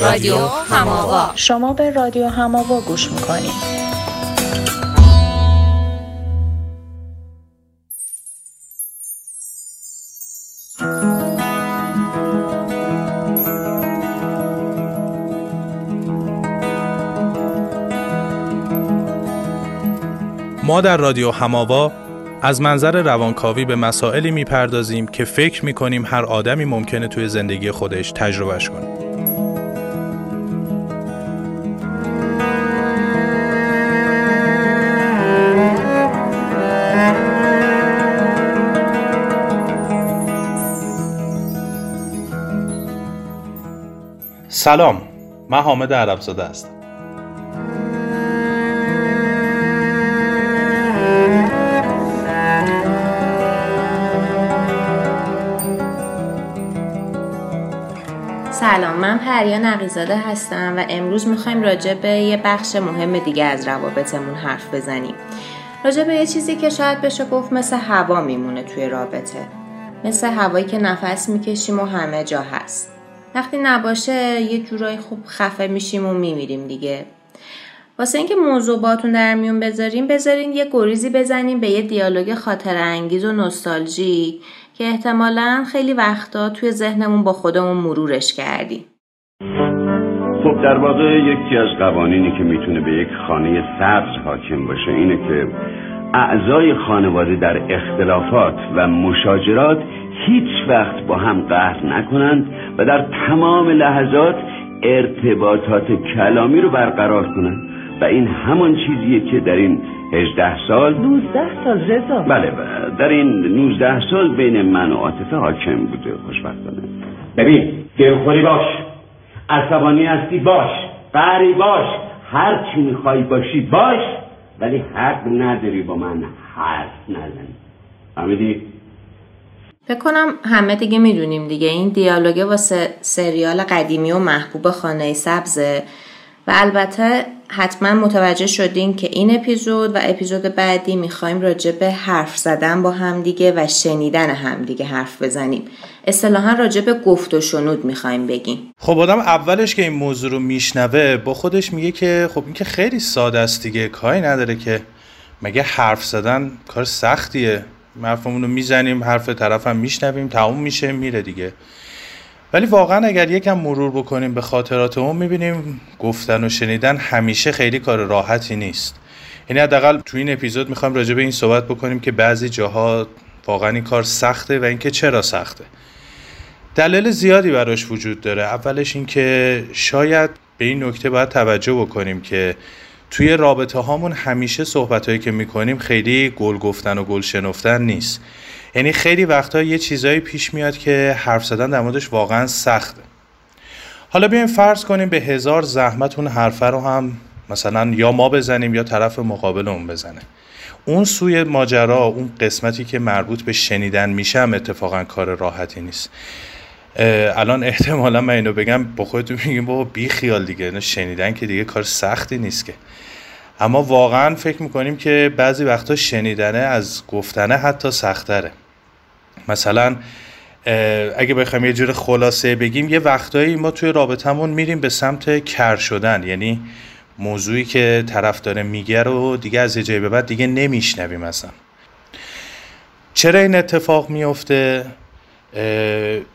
رادیو هماوا. شما به رادیو هماوا گوش میکنید. ما در رادیو هماوا از منظر روانکاوی به مسائلی میپردازیم که فکر میکنیم هر آدمی ممکنه توی زندگی خودش تجربهش کنه. سلام، من حامد عربزاده هستم. سلام، من پریا نقیزاده هستم و امروز میخوایم راجع به یه بخش مهم دیگه از روابطمون حرف بزنیم. راجع به یه چیزی که شاید بشه گفت مثل هوا میمونه توی رابطه. مثل هوایی که نفس میکشیم و همه جا هست. وقتی نباشه یه جورایی خوب خفه میشیم و میمیریم دیگه. واسه اینکه موضوع باهاتون در میون بذارین یه گریزی بزنیم به یه دیالوگ خاطره انگیز و نوستالژیک که احتمالاً خیلی وقتا توی ذهنمون با خودمون مرورش کردیم. خب در واقع یکی از قوانینی که میتونه به یک خانه سبز حاکم باشه اینه که اعضای خانواده در اختلافات و مشاجرات هیچ وقت با هم قهر نکنند و در تمام لحظات ارتباطات کلامی رو برقرار کنند و این همان چیزیه که در این 19 سال رضا بله در این 19 سال بین من و عاطفه حاکم بوده. خوشبختانه ببین دلخوری باش، عصبانی هستی باش، قهری باش، هر چی میخوای باشی باش، ولی حق نداری با من حرف نزنی. فهمیدی؟ فکر کنم همه دیگه میدونیم دیگه. این دیالوگه واسه سریال قدیمی و محبوب خانه سبزه و البته حتما متوجه شدین که این اپیزود و اپیزود بعدی میخوایم راجع به حرف زدن با همدیگه و شنیدن همدیگه حرف بزنیم. اصطلاحاً راجع به گفت و شنود میخوایم بگیم. خب آدم اولش که این موضوع رو میشنوه با خودش میگه که خب این که خیلی ساده است دیگه، کاری نداره که، مگه حرف زدن کار سختیه، حرفمون رو میزنیم، حرف طرفم میشنویم، تموم میشه میره دیگه. ولی واقعا اگر یکم مرور بکنیم به خاطراتمون میبینیم گفتن و شنیدن همیشه خیلی کار راحتی نیست. یعنی حداقل تو این اپیزود میخوایم راجع به این صحبت بکنیم که بعضی جاها واقعا این کار سخته و اینکه چرا سخته. دلیل زیادی براش وجود داره. اولش این که شاید به این نکته باید توجه بکنیم که توی رابطه هامون همیشه صحبتایی که میکنیم خیلی گل گفتن و گل شنفتن نیست. یعنی خیلی وقتا یه چیزایی پیش میاد که حرف زدن در موردش واقعا سخته. حالا بیایم فرض کنیم به هزار زحمت اون حرفه رو هم مثلا یا ما بزنیم یا طرف مقابل اون بزنه. اون سوی ماجرا، اون قسمتی که مربوط به شنیدن میشه هم اتفاقا کار راحتی نیست. الان احتمالا من اینو بگم با خودتون میگیم بابا بی خیال دیگه، شنیدن که دیگه کار سختی نیست که. اما واقعا فکر میکنیم که بعضی وقتا شنیدنه از گفتنه حتی سختره. مثلا اگه بخوایم یه جور خلاصه بگیم، یه وقتایی ما توی رابطمون میریم به سمت کر شدن. یعنی موضوعی که طرف داره میگه رو دیگه از یه جایی به بعد دیگه نمیشنویم اصلا. چرا این اتفاق میفته؟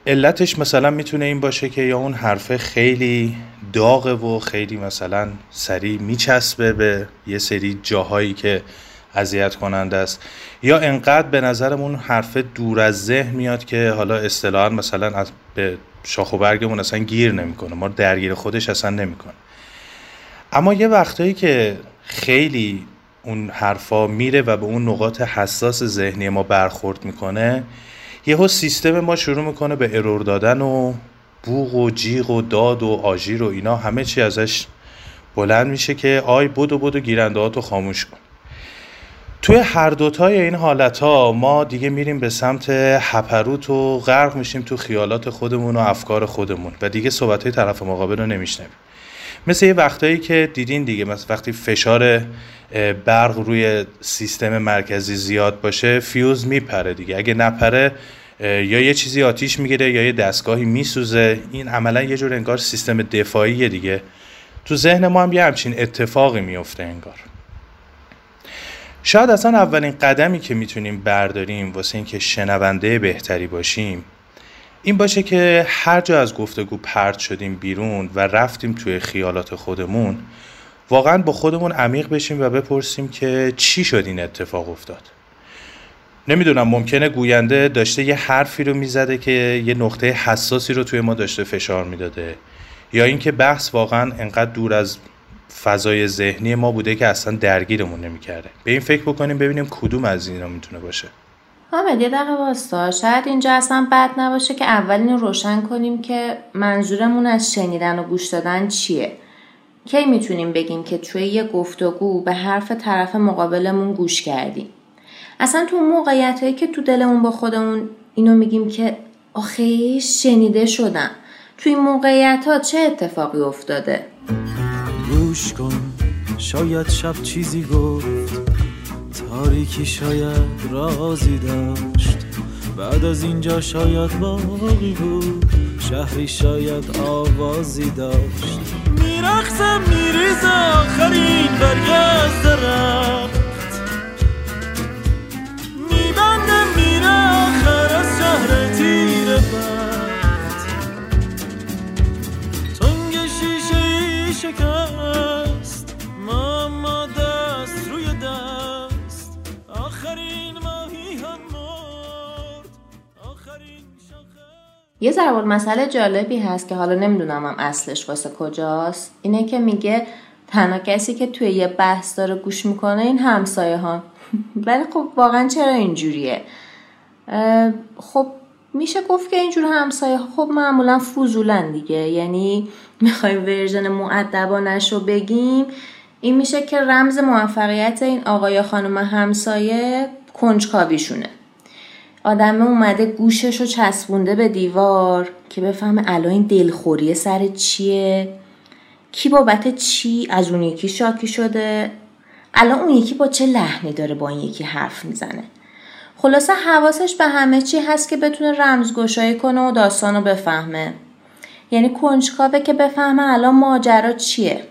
علتش مثلا میتونه این باشه که یا اون حرفه خیلی داغه و خیلی مثلا سریع میچسبه به یه سری جاهایی که اذیت کننده است، یا انقدر به نظرمون حرفه دور از ذهن میاد که حالا اصطلاحاً مثلا از به شاخ و برگمون اصلا گیر نمیکنه، ما درگیر خودش اصلا نمیکنه. اما یه وقتایی که خیلی اون حرفا میره و به اون نقاط حساس ذهنی ما برخورد میکنه، یهو سیستم ما شروع میکنه به ارور دادن و بوق و جیغ و داد و آژیر و اینا، همه چی ازش بلند میشه که آی بدو گیرندهاتو خاموش کن. توی هر دوتای این حالتها ما دیگه میریم به سمت هپروت و غرق میشیم تو خیالات خودمون و افکار خودمون و دیگه صحبتهای طرف مقابل رو نمیشنویم. مثل یه وقتایی که دیدین دیگه، مثل وقتی فشار برق روی سیستم مرکزی زیاد باشه فیوز میپره دیگه. اگه نپره یا یه چیزی آتیش میگیره یا یه دستگاهی میسوزه. این عملا یه جور انگار سیستم دفاعیه دیگه. تو ذهن ما هم یه همچین اتفاقی میفته انگار. شاید اصلا اولین قدمی که میتونیم برداریم واسه این که شنونده بهتری باشیم این باشه که هر جا از گفتگو پرت شدیم بیرون و رفتیم توی خیالات خودمون، واقعا با خودمون عمیق بشیم و بپرسیم که چی شد این اتفاق افتاد. نمیدونم، ممکنه گوینده داشته یه حرفی رو میزده که یه نقطه حساسی رو توی ما داشته فشار میداده، یا اینکه بحث واقعا انقدر دور از فضای ذهنی ما بوده که اصلا درگیرمون نمیکرده. به این فکر بکنیم ببینیم کدوم از اینا میتونه باشه. حامد یه دقیقه واستا، شاید اینجا اصلا بد نباشه که اولین رو روشن کنیم که منظورمون از شنیدن و گوش دادن چیه. کی میتونیم بگیم که توی یه گفتگو به حرف طرف مقابلمون گوش کردیم؟ اصلا تو موقعیتایی که تو دلمون با خودمون اینو میگیم که آخه شنیده شدم، توی موقعیت‌ها چه اتفاقی افتاده؟ گوش کن، شاید شب چیزی گفت، تاریکی شاید رازی داشت، بعد از اینجا شاید باقی بود، شهری شاید آوازی داشت، میرخزم میریز آخرین برگ از درخت، میبندم میره آخر از شهر تیره بخت، تنگ شیشه‌ای شکست، ماما دست روی دست، آخرین ماهی هم مرد، آخرین یه ضرب مسئله جالبی هست که حالا نمیدونم هم اصلش واسه کجاست. اینه که میگه تنها کسی که توی یه بحث داره گوش میکنه این همسایه ها. ولی خب واقعا چرا اینجوریه؟ خب میشه گفت که اینجور همسایه ها خب معمولا فضولن دیگه. یعنی میخوایم ورژن مؤدبانش رو بگیم، این میشه که رمز موفقیت این آقای خانم همسایه کنجکاویشونه. آدمه اومده گوشش رو چسبونده به دیوار که بفهمه الان این دلخوریه سر چیه، کی بابت چی از اون یکی شاکی شده، الان اون یکی با چه لحنی داره با این یکی حرف میزنه. خلاصه حواسش به همه چی هست که بتونه رمزگشایی کنه و داستانو بفهمه. یعنی کنجکاوه که بفهمه الان ماجرا چیه.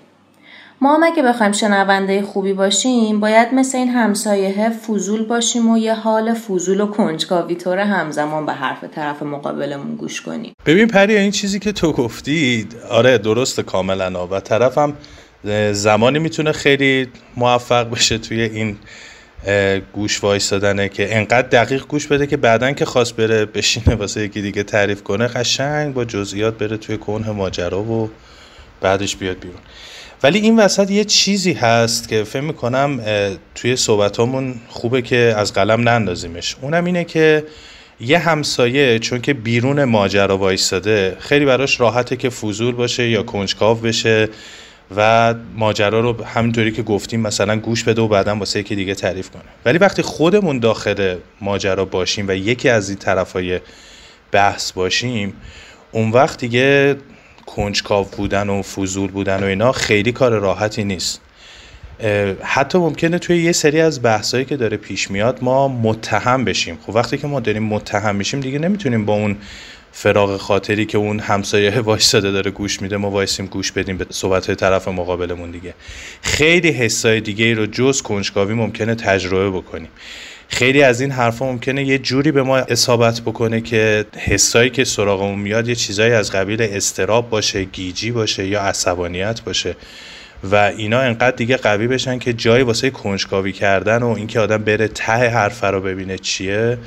ما هم اگه بخوایم شنونده خوبی باشیم باید مثل این همسایه فضول باشیم و یه حال فضول و کنجکاوی طور همزمان به حرف طرف مقابلمون گوش کنیم. ببین پریا، این چیزی که تو گفتی آره درسته کاملا، و طرفم زمانی میتونه خیلی موفق بشه توی این گوش وایسادنه که انقدر دقیق گوش بده که بعدن که خواست بره بشینه واسه یکی دیگه تعریف کنه قشنگ با جزئیات بره توی کنه ماجرا و بعدش بیاد بیرون. ولی این وسط یه چیزی هست که فهم میکنم توی صحبتامون خوبه که از قلم نندازیمش. اونم اینه که یه همسایه چون که بیرون ماجرا وایستاده خیلی براش راحته که فضول باشه یا کنجکاو بشه و ماجرا رو همینطوری که گفتیم مثلا گوش بده و بعداً واسه یکی دیگه تعریف کنه. ولی وقتی خودمون داخل ماجرا باشیم و یکی از این طرفای بحث باشیم، اون وقت دیگه کنجکاو بودن و فضول بودن و اینا خیلی کار راحتی نیست. حتی ممکنه توی یه سری از بحثایی که داره پیش میاد ما متهم بشیم. خب وقتی که ما داریم متهم میشیم دیگه نمیتونیم با اون فراغ خاطری که اون همسایه وایساده داره گوش میده ما وایسیم گوش بدیم به صحبت‌های طرف مقابلمون دیگه. خیلی حسای دیگه‌ای رو جز کنجکاوی ممکنه تجربه بکنیم. خیلی از این حرفا ممکنه یه جوری به ما اصابت بکنه که حسایی که سراغمون میاد یه چیزایی از قبیل اضطراب باشه، گیجی باشه یا عصبانیت باشه و اینا انقدر دیگه قوی بشن که جایی واسه کنجکاوی کردن و اینکه آدم بره ته حرفا رو ببینه چیه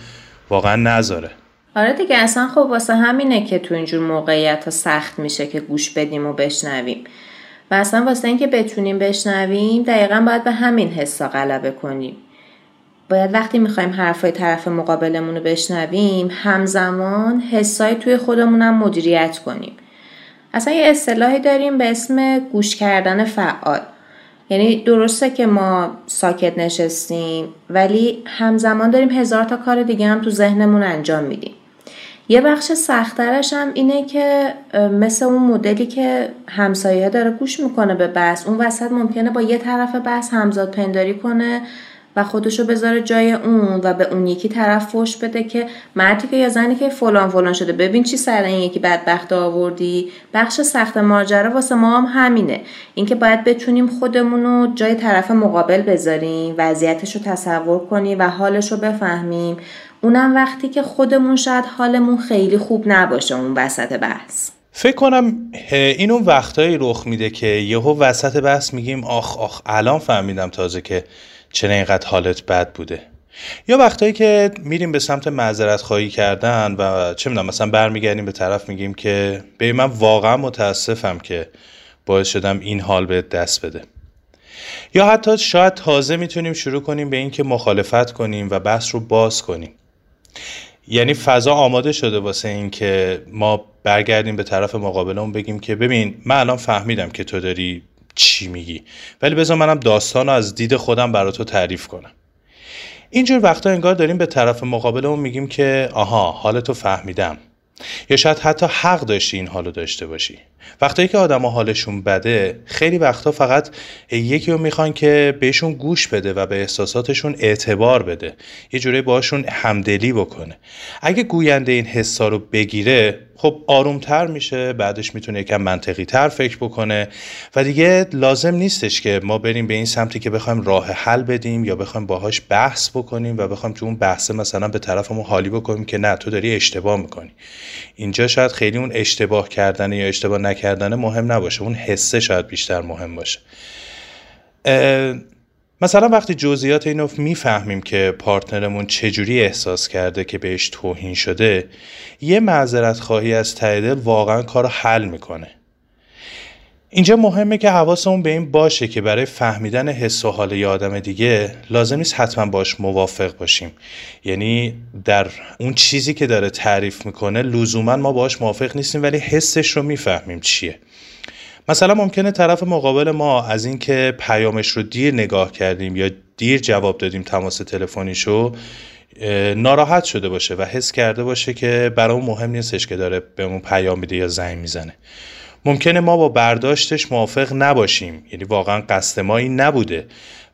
واقعا نذاره. آره دیگه، اصلا خب واسه همینه که تو اینجور موقعیت‌ها سخت میشه که گوش بدیم و بشنویم. و اصلا واسه اینکه بتونیم بشنویم دقیقاً باید به همین حسا غلبه کنیم. باید وقتی میخوایم حرفای طرف مقابلمون رو بشنویم همزمان حسای توی خودمونم مدیریت کنیم. اصلا یه اصطلاحی داریم به اسم گوش کردن فعال. یعنی درسته که ما ساکت نشستیم ولی همزمان داریم هزار تا کار دیگه هم تو ذهنمون انجام میدیم. یه بخش سخت‌ترش هم اینه که مثل اون مدلی که همسایه داره گوش میکنه به بحث، اون وسط ممکنه با یه طرف بحث همزاد پنداری کنه و خودشو بذاره جای اون و به اون یکی طرف فوش بده که مردی که یا زنی که فلان فلان شده، ببین چی سر این یکی بدبخت آوردی. بخش سخت ماجرا واسه ما هم همینه، اینکه باید بتونیم خودمونو جای طرف مقابل بذاریم، وضعیتشو تصور کنیم و حالشو بفهمیم، اونم وقتی که خودمون شاید حالمون خیلی خوب نباشه اون وسط بحث. فکر کنم این اون وقتایی رخ میده که یهو وسط بحث میگیم آخ آخ الان فهمیدم تازه که چرا اینقدر حالت بد بوده، یا وقتایی که میریم به سمت معذرت خواهی کردن و چه میدونم مثلا برمیگردیم به طرف میگیم که ببین من واقعا متاسفم که باعث شدم این حال بهت دست بده. یا حتی شاید تازه میتونیم شروع کنیم به این که مخالفت کنیم و بحث رو باز کنیم. یعنی فضا آماده شده واسه این که ما برگردیم به طرف مقابلمون بگیم که ببین من الان فهمیدم که تو داری چی میگی، ولی بذار منم داستانو از دید خودم برای تو تعریف کنم. اینجور وقتا انگار داریم به طرف مقابلمون میگیم که آها حالتو فهمیدم، یا شاید حتی حق داشتی این حالو داشته باشی. وقتی که آدم ها حالشون بده خیلی وقتا فقط یکی رو میخوان که بهشون گوش بده و به احساساتشون اعتبار بده، یه جوری باشون همدلی بکنه. اگه گوینده این حسا رو بگیره خب آرومتر میشه، بعدش میتونه یکم منطقی تر فکر بکنه و دیگه لازم نیستش که ما بریم به این سمتی که بخوایم راه حل بدیم یا بخوایم باهاش بحث بکنیم و بخوایم تو اون بحث مثلا به طرفمون حالی بکنیم که نه تو داری اشتباه میکنی. اینجا شاید خیلی اون اشتباه کردن یا اشتباه نکردن مهم نباشه، اون حسه شاید بیشتر مهم باشه. مثلا وقتی جزئیات اینو میفهمیم که پارتنرمون چجوری احساس کرده که بهش توهین شده، یه معذرت خواهی از ته دل واقعا کارو حل میکنه. اینجا مهمه که حواسمون به این باشه که برای فهمیدن حس و حال یه آدم دیگه لازم نیست حتما باش موافق باشیم، یعنی در اون چیزی که داره تعریف میکنه لزوما ما باش موافق نیستیم ولی حسش رو میفهمیم چیه. مثلا ممکنه طرف مقابل ما از این که پیامش رو دیر نگاه کردیم یا دیر جواب دادیم تماس تلفنیشو ناراحت شده باشه و حس کرده باشه که برای اون مهم نیستش که داره بهمون پیام میده یا زنگ میزنه. ممکنه ما با برداشتش موافق نباشیم، یعنی واقعا قصد ما این نبوده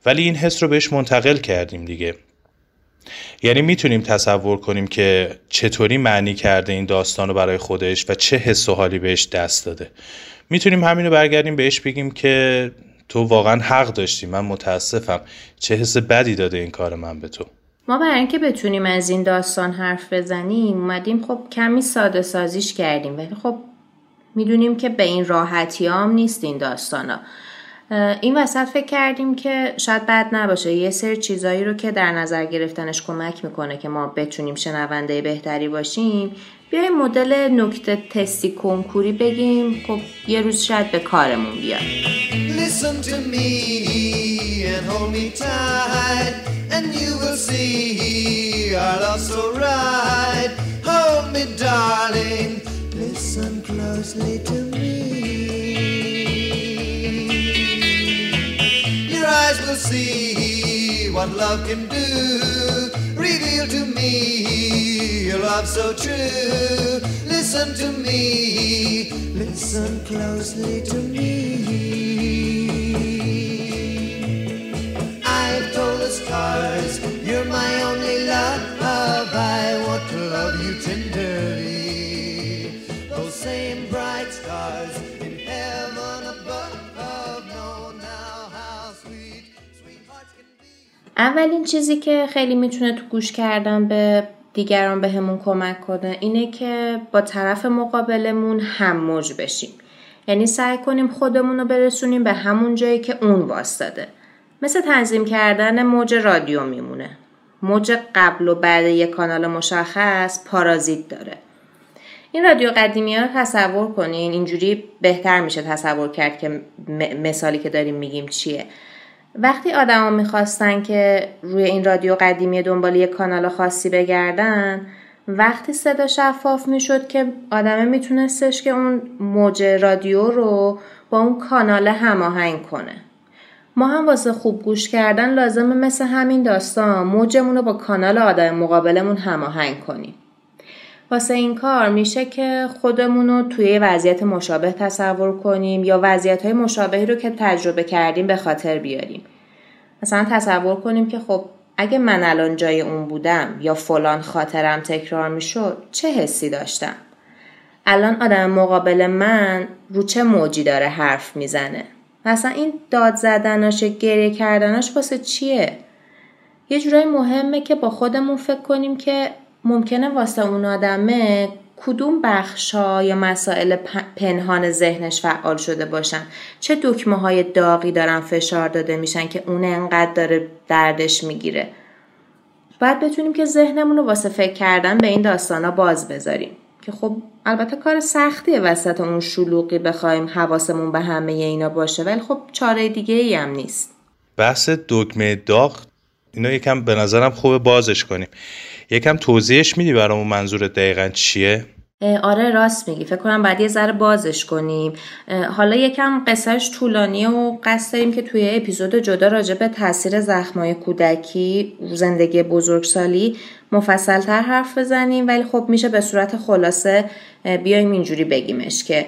ولی این حس رو بهش منتقل کردیم دیگه. یعنی میتونیم تصور کنیم که چطوری معنی کرده این داستان رو برای خودش و چه حس و حالی بهش دست داده. میتونیم همین رو برگردیم بهش بگیم که تو واقعا حق داشتی، من متاسفم، چه حس بدی داده این کار من به تو. ما برای اینکه بتونیم از این داستان حرف بزنیم اومدیم خب کمی ساده سازیش کردیم، ولی خب میدونیم که به این راحتی هم نیست این داستانا. این وسط فکر کردیم که شاید بد نباشه یه سری چیزایی رو که در نظر گرفتنش کمک میکنه که ما بتونیم شنونده بهتری باشیم بیاییم مدل نکته تستی کنکوری بگیم، خب یه روز شاید به کارمون بیاد. Listen to me and hold me tight and you will see our love's alright. Hold me darling, listen closely to me. Your eyes will see what love can do. Reveal to me your love so true. Listen to me, listen closely to me. I've told the stars you're my only love. I want to love you tenderly. Those same bright stars in heaven above know now how sweet, sweet hearts can be. اولین چیزی که خیلی میتونه تو گوش کردن به دیگران بهمون کمک کنه اینه که با طرف مقابلمون هم موج بشیم. یعنی سعی کنیم خودمون رو برسونیم به همون جایی که اون واسطه. مثل تنظیم کردن موج رادیو میمونه. موج قبل و بعد یک کانال مشخص پارازیت داره. این رادیو قدیمی ها رو تصور کنین، اینجوری بهتر میشه تصور کرد که مثالی که داریم میگیم چیه. وقتی آدما میخواستن که روی این رادیو قدیمی دنبال یک کانال خاصی بگردن، وقتی صدا شفاف میشد که آدمه میتونستش که اون موج رادیو رو با اون کانال هماهنگ کنه. ما هم واسه خوب گوش کردن لازمه مثل همین داستان موجمون رو با کانال آدم مقابلمون هماهنگ کنیم. واسه این کار میشه که خودمون رو توی وضعیت مشابه تصور کنیم یا وضعیت‌های مشابهی رو که تجربه کردیم به خاطر بیاریم. مثلا تصور کنیم که خب اگه من الان جای اون بودم یا فلان خاطرم تکرار میشد چه حسی داشتم؟ الان آدم مقابل من رو چه موجی داره حرف میزنه؟ مثلا این داد زدناش، گریه کردناش واسه چیه؟ یه جورایی مهمه که با خودمون فکر کنیم که ممکنه واسه اون آدمه کدوم بخشا یا مسائل پنهان ذهنش فعال شده باشن، چه دکمه های داغی دارن فشار داده میشن که اون انقدر داره دردش میگیره. باید بتونیم که ذهنمون رو واسه فکر کردن به این داستانا باز بذاریم که خب البته کار سختیه وسط اون شلوغی بخوایم حواسمون به همه اینا باشه، ولی خب چاره دیگه ای هم نیست. بحث دکمه داغ اینا یکم به نظرم خوبه بازش کنیم. یکم توضیحش میدی برامون منظورت دقیقاً چیه؟ آره راست میگی، فکر کنم بعد یه ذره بازش کنیم. حالا یکم قصهش طولانیه و قصد داریم که توی اپیزود جدا راجع به تاثیر زخمای کودکی زندگی بزرگسالی مفصل‌تر حرف بزنیم، ولی خب میشه به صورت خلاصه بیایم اینجوری بگیمش که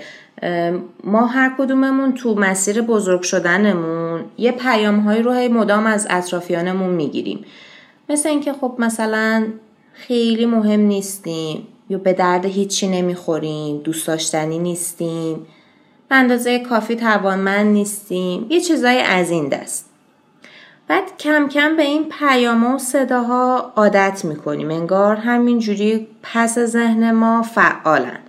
ما هر کدوممون تو مسیر بزرگ شدنمون یه پیام‌های رو هی مدام از اطرافیانمون میگیریم، مثل اینکه خب مثلا خیلی مهم نیستیم یا به درد هیچی نمیخوریم، دوست داشتنی نیستیم، به اندازه کافی توانمند نیستیم، یه چیزای از این دست. بعد کم کم به این پیام‌ها و صداها عادت میکنیم، انگار همینجوری پس ذهن ما فعالن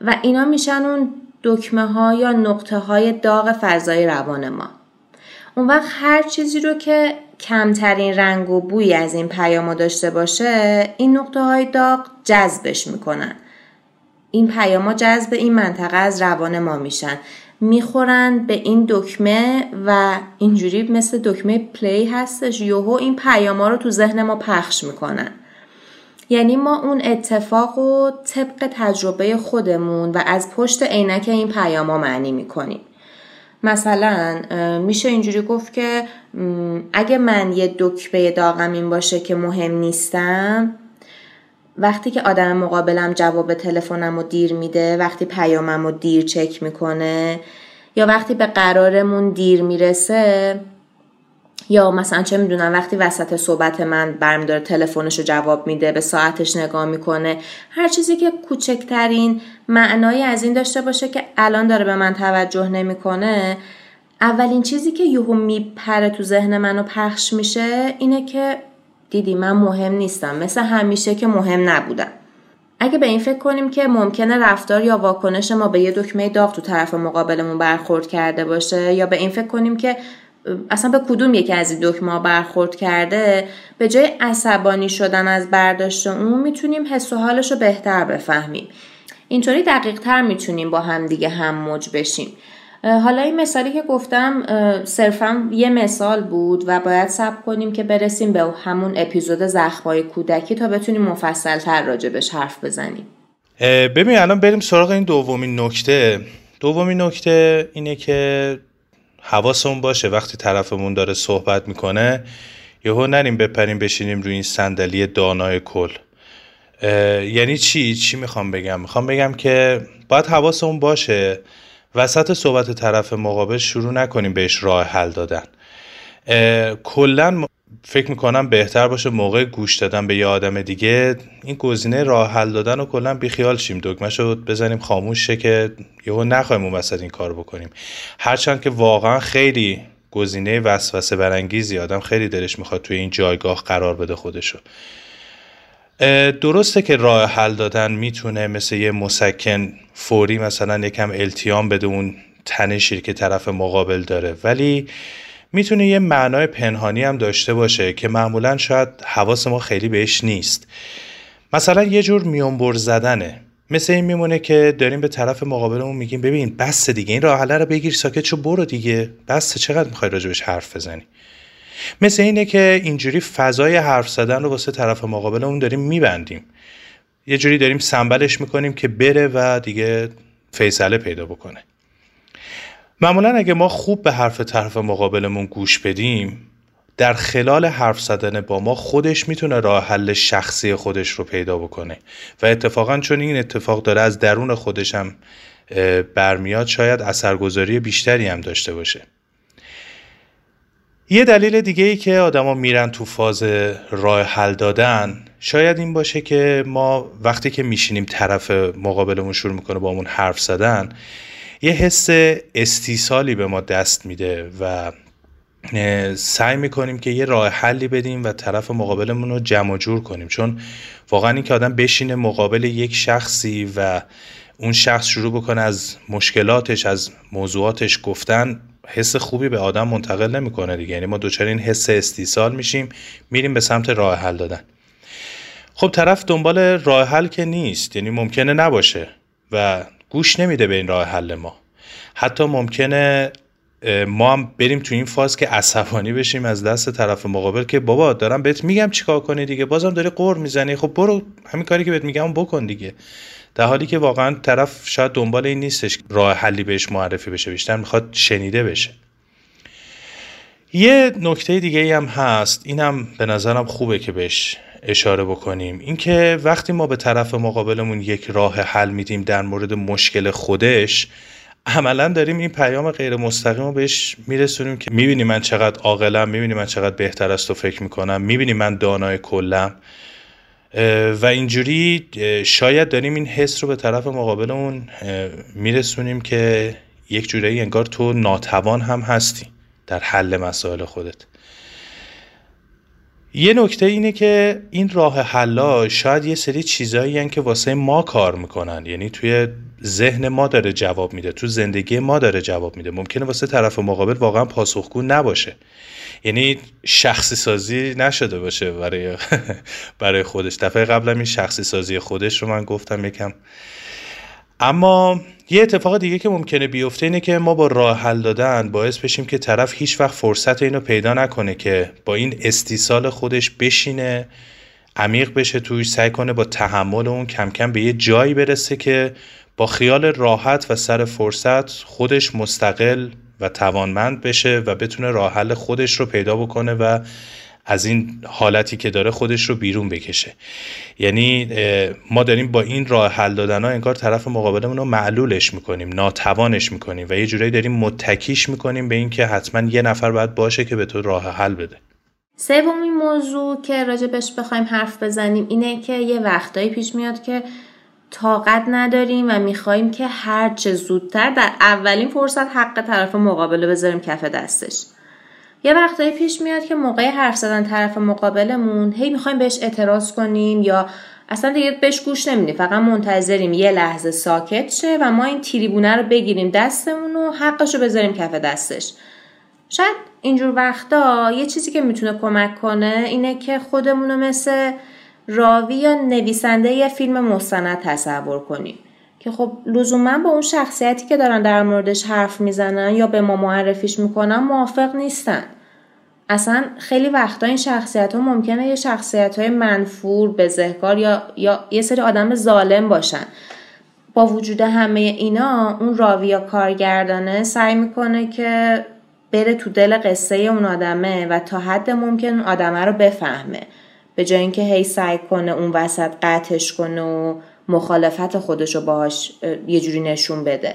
و اینا میشن اون دکمه ها یا نقطه های داغ فضای روان ما. اون وقت هر چیزی رو که کمترین رنگ و بوی از این پیام داشته باشه این نقطه های داغ جذبش میکنن. این پیام ها جذب این منطقه از روان ما میشن، میخورن به این دکمه و اینجوری مثل دکمه پلی هستش، یوهو این پیام ها رو تو ذهن ما پخش میکنن. یعنی ما اون اتفاق رو طبق تجربه خودمون و از پشت عینک این پیاما معنی میکنیم. مثلا میشه اینجوری گفت که اگه من یه دکمه داغم این باشه که مهم نیستم، وقتی که آدم مقابلم جواب تلفنم رو دیر میده، وقتی پیامم رو دیر چک میکنه، یا وقتی به قرارمون دیر میرسه، یا مثلا چه میدونم وقتی وسط صحبت من برمی داره تلفنشو جواب میده، به ساعتش نگاه میکنه، هر چیزی که کوچکترین معنایی از این داشته باشه که الان داره به من توجه نمیکنه، اولین چیزی که یهو میپره تو ذهن منو پخش میشه اینه که دیدی من مهم نیستم، مثل همیشه که مهم نبودم. اگه به این فکر کنیم که ممکنه رفتار یا واکنش ما به یه دکمه داغ تو طرف مقابلمون برخورد کرده باشه، یا به این فکر کنیم که اصلا به کدوم یکی از این دکمه‌ها برخورد کرده، به جای عصبانی شدن از برداشت اون میتونیم حس و حالش رو بهتر بفهمیم. اینطوری دقیق تر میتونیم با هم دیگه هم موج بشیم. حالا این مثالی که گفتم صرفا یه مثال بود و باید صبر کنیم که برسیم به همون اپیزود زخمای کودکی تا بتونیم مفصل تر راجبش حرف بزنیم. ببین الان بریم سراغ این دومین نکته. دومین نکته اینه که حواسمون باشه وقتی طرفمون داره صحبت میکنه یهو نریم بپریم بشینیم روی این صندلی دانای کل. یعنی چی میخوام بگم؟ میخوام بگم که باید حواسمون باشه وسط صحبت طرف مقابل شروع نکنیم بهش راه حل دادن. کلا فکر میکنم بهتر باشه موقع گوش دادن به یه آدم دیگه این گزینه راه حل دادن و کلا بیخیال شیم، دکمه‌شو بزنیم خاموش شه که یهو نخوایم اون وسط این کار بکنیم. هرچند که واقعا خیلی گزینه وسوسه برانگیزی، آدم خیلی دلش میخواد توی این جایگاه قرار بده خودشو. درسته که راه حل دادن میتونه مثل یه مسکن فوری مثلا یکم التیام بده اون تنشی که طرف مقابل داره، ولی میتونه یه معنای پنهانی هم داشته باشه که معمولاً شاید حواس ما خیلی بهش نیست. مثلا یه جور میانبر زدنه، مثل این میمونه که داریم به طرف مقابلمون میگیم ببین بس دیگه، این راه حل رو بگیر ساکت شو برو دیگه، بس چقدر میخوای راجبش حرف بزنی. مثل اینه که اینجوری فضای حرف زدن رو واسه طرف مقابلمون داریم میبندیم، یه جوری داریم سنبلش میکنیم که بره و دیگه فیصله پیدا بکنه. معمولا اگه ما خوب به حرف طرف مقابلمون گوش بدیم، در خلال حرف زدن با ما خودش میتونه راه حل شخصی خودش رو پیدا بکنه و اتفاقا چون این اتفاق داره از درون خودش هم برمیاد شاید اثرگذاری بیشتری هم داشته باشه. یه دلیل دیگه ای که آدما میرن تو فاز راه حل دادن شاید این باشه که ما وقتی که میشینیم طرف مقابلمون شروع میکنه با همون حرف زدن، یه حس استیصالی به ما دست میده و سعی میکنیم که یه راه حلی بدیم و طرف مقابلمون رو جمع جور کنیم. چون واقعا این که آدم بشینه مقابل یک شخصی و اون شخص شروع بکنه از مشکلاتش، از موضوعاتش گفتن، حس خوبی به آدم منتقل نمیکنه دیگه. یعنی ما دوچار این حس استیصال میشیم، میریم به سمت راه حل دادن. خب طرف دنبال راه حل که نیست، یعنی ممکنه نباشه و گوش نمیده به این راه حل ما. حتی ممکنه ما هم بریم تو این فاز که عصبانی بشیم از دست طرف مقابل که بابا دارم بهت میگم چیکار کنی دیگه، بازم داری قور میزنی، خب برو همین کاری که بهت میگم بکن دیگه. در حالی که واقعا طرف شاید دنبال این نیستش راه حلی بهش معرفی بشه، بیشتر میخواد شنیده بشه. یه نکته دیگه هم هست، اینم به نظرم خوبه که بهش اشاره بکنیم، اینکه وقتی ما به طرف مقابلمون یک راه حل میدیم در مورد مشکل خودش، عملا داریم این پیام غیر مستقیم رو بهش میرسونیم که میبینی من چقدر عاقلم، میبینی من چقدر بهتر از تو فکر میکنم، میبینی من دانای کلم، و اینجوری شاید داریم این حس رو به طرف مقابلمون میرسونیم که یک جورایی انگار تو ناتوان هم هستی در حل مسائل خودت. یه نکته اینه که این راه حلا شاید یه سری چیزایی هن که واسه ما کار میکنن، یعنی توی ذهن ما داره جواب میده، تو زندگی ما داره جواب میده، ممکنه واسه طرف مقابل واقعا پاسخگو نباشه، یعنی شخصی سازی نشده باشه برای خودش. دفعه قبلم این شخصی سازی خودش رو من گفتم یکم. اما یه اتفاق دیگه که ممکنه بیفته اینه که ما با راه حل دادن باعث بشیم که طرف هیچ وقت فرصت اینو پیدا نکنه که با این استیصال خودش بشینه، عمیق بشه توش، سعی کنه با تحمل اون کم کم به یه جایی برسه که با خیال راحت و سر فرصت خودش مستقل و توانمند بشه و بتونه راه حل خودش رو پیدا بکنه و از این حالتی که داره خودش رو بیرون بکشه. یعنی ما داریم با این راه حل دادنها انگار طرف مقابلمون رو معلولش میکنیم، ناتوانش میکنیم و یه جورایی داریم متکیش میکنیم به این که حتما یه نفر باید باشه که به تو راه حل بده. سومین موضوع که راجبش بخوایم حرف بزنیم اینه که یه وقتایی پیش میاد که طاقت نداریم و میخواییم که هر چه زودتر در اولین فرصت حق طرف مقابل بذاریم کف دستش. یه وقتایی پیش میاد که موقع حرف زدن طرف مقابلمون هی میخوایم بهش اعتراض کنیم یا اصلا دیگه بهش گوش نمیدیم، فقط منتظریم یه لحظه ساکت شه و ما این تریبونه رو بگیریم دستمون و حقش رو بذاریم کف دستش. شاید اینجور وقتا یه چیزی که میتونه کمک کنه اینه که خودمون رو مثل راوی یا نویسنده یه فیلم مستند تصور کنیم که خب لزوما با اون شخصیتی که دارن در موردش حرف میزنن یا به ما معرفیش میکنن موافق نیستن. اصلا خیلی وقتا این شخصیت ها ممکنه یه شخصیت های منفور، بزهکار یا یه سری آدم ظالم باشن. با وجود همه اینا اون راوی یا کارگردانه سعی میکنه که بره تو دل قصه اون آدمه و تا حد ممکن اون آدمه رو بفهمه، به جای اینکه هی سعی کنه اون وسط قطعش کنه و مخالفت خودش رو باهاش یه جوری نشون بده.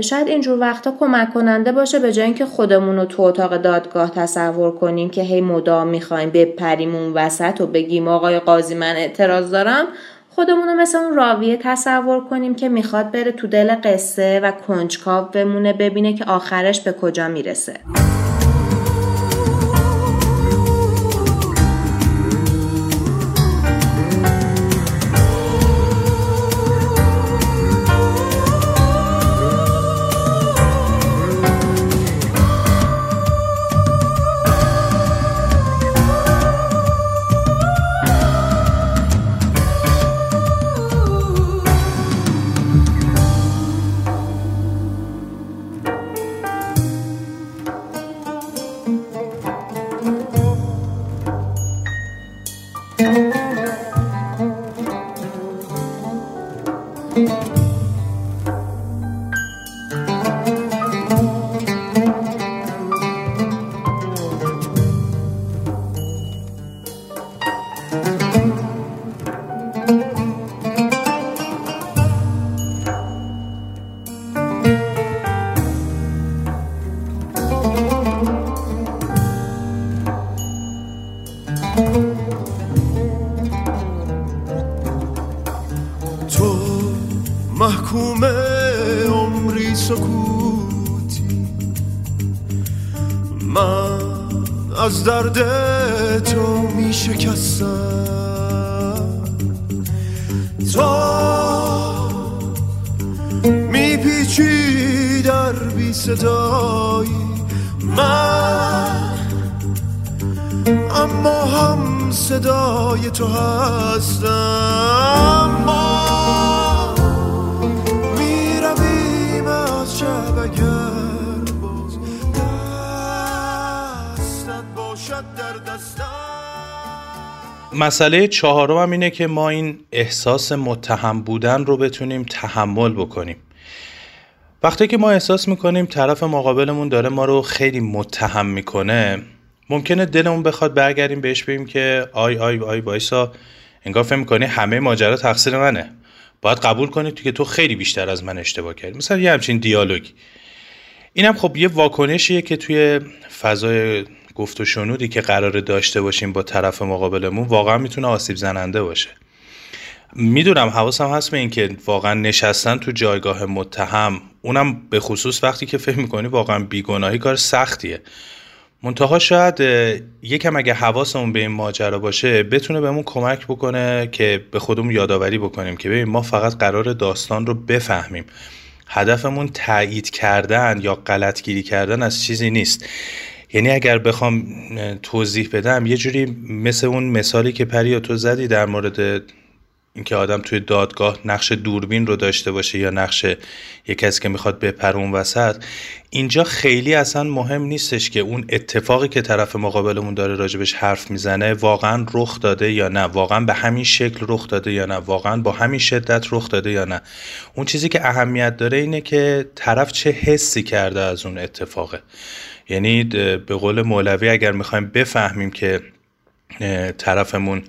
شاید اینجور وقتا کمک کننده باشه به جای اینکه خودمون رو تو اتاق دادگاه تصور کنیم که هی مدام میخوایم بپریم اون وسط و بگیم آقای قاضی من اعتراض دارم، خودمون رو مثل اون راویه تصور کنیم که میخواد بره تو دل قصه و کنجکاو بمونه ببینه که آخرش به کجا میرسه. من از درد تو می شکستم، تو می پیچی در بی صدایی من، اما هم صدای تو هستم. ما می رویم از شب اگر باز دستت باشد در دستم. مسئله چهارم هم اینه که ما این احساس متهم بودن رو بتونیم تحمل بکنیم. وقتی که ما احساس میکنیم طرف مقابلمون داره ما رو خیلی متهم میکنه، ممکنه دلمون بخواد برگردیم بهش بگیم که آی بایسا، انگار فهم می‌کنی همه ماجرا تقصیر منه، باید قبول کنی که تو خیلی بیشتر از من اشتباه کردی، مثلا یه همچین دیالوگی. اینم خب یه واکنشیه که توی فضای گفت و شنودی که قرار داشته باشیم با طرف مقابلمون واقعا میتونه آسیب زننده باشه. میدونم، حواسم هست به این که واقعا نشستن تو جایگاه متهم، اونم به خصوص وقتی که فهم می‌کنی واقعا بیگناهی، کار سختیه. منتها شاید یکم اگه حواسمون به این ماجرا باشه بتونه بهمون کمک بکنه که به خودمون یادآوری بکنیم که ببین ما فقط قرار داستان رو بفهمیم، هدفمون تایید کردن یا غلطگیری کردن از چیزی نیست. یعنی اگر بخوام توضیح بدم یه جوری مثل اون مثالی که پریا تو زدی در مورد اینکه آدم توی دادگاه نقش دوربین رو داشته باشه یا نقش یک کسی که میخواد بپره اون وسط، اینجا خیلی اصلا مهم نیستش که اون اتفاقی که طرف مقابلمون داره راجبش حرف میزنه واقعا رخ داده یا نه، واقعا به همین شکل رخ داده یا نه، واقعا با همین شدت رخ داده یا نه. اون چیزی که اهمیت داره اینه که طرف چه حسی کرده از اون اتفاقه. یعنی به قول مولوی اگر میخوایم بفهمیم که طرفمون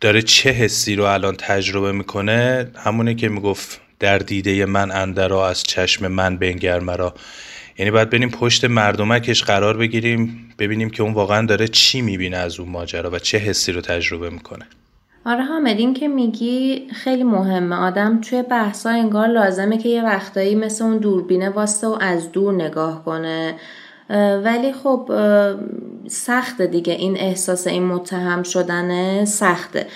داره چه حسی رو الان تجربه میکنه، همونه که میگفت در دیده من اندرا، از چشم من بنگر مرا. یعنی باید بریم پشت مردمکش قرار بگیریم، ببینیم که اون واقعا داره چی میبینه از اون ماجرا و چه حسی رو تجربه میکنه. آره حامد، این که میگی خیلی مهمه. آدم توی بحثا انگار لازمه که یه وقتایی مثل اون دوربینه واسه و از دور نگاه کنه، ولی خب سخته دیگه. این احساس این متهم شدنه سخته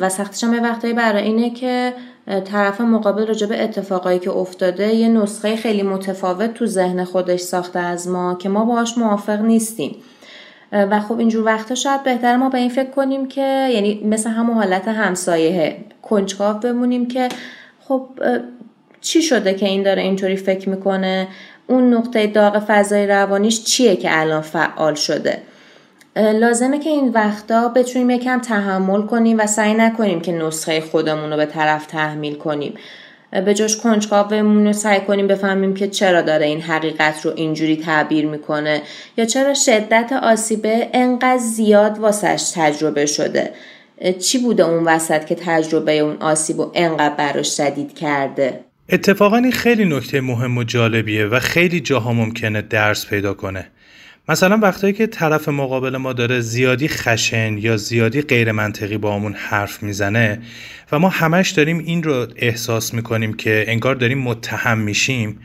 و سختش هم یه وقتایی برای اینه که طرف مقابل راجع به اتفاقایی که افتاده یه نسخه خیلی متفاوت تو ذهن خودش ساخته از ما که ما باهاش موافق نیستیم و خب اینجور وقتا شاید بهتره ما به این فکر کنیم که، یعنی مثل همون حالت همسایه، کنجکاو بمونیم که خب چی شده که این داره اینطوری فکر میکنه، اون نقطه داغ فضای روانیش چیه که الان فعال شده. لازمه که این وقتا بتونیم یکم تحمل کنیم و سعی نکنیم که نسخه خودمون رو به طرف تحمیل کنیم، به جاش کنجکاومون رو سعی کنیم بفهمیم که چرا داره این حقیقت رو اینجوری تعبیر میکنه یا چرا شدت آسیبه انقدر زیاد واسش تجربه شده، چی بوده اون وسط که تجربه اون آسیب رو انقدر براش شدید کرده. اتفاقا این خیلی نکته مهم و جالبیه و خیلی جاها ممکنه درس پیدا کنه. مثلا وقتایی که طرف مقابل ما داره زیادی خشن یا زیادی غیر منطقی با همون حرف میزنه و ما همش داریم این رو احساس میکنیم که انگار داریم متهم میشیم،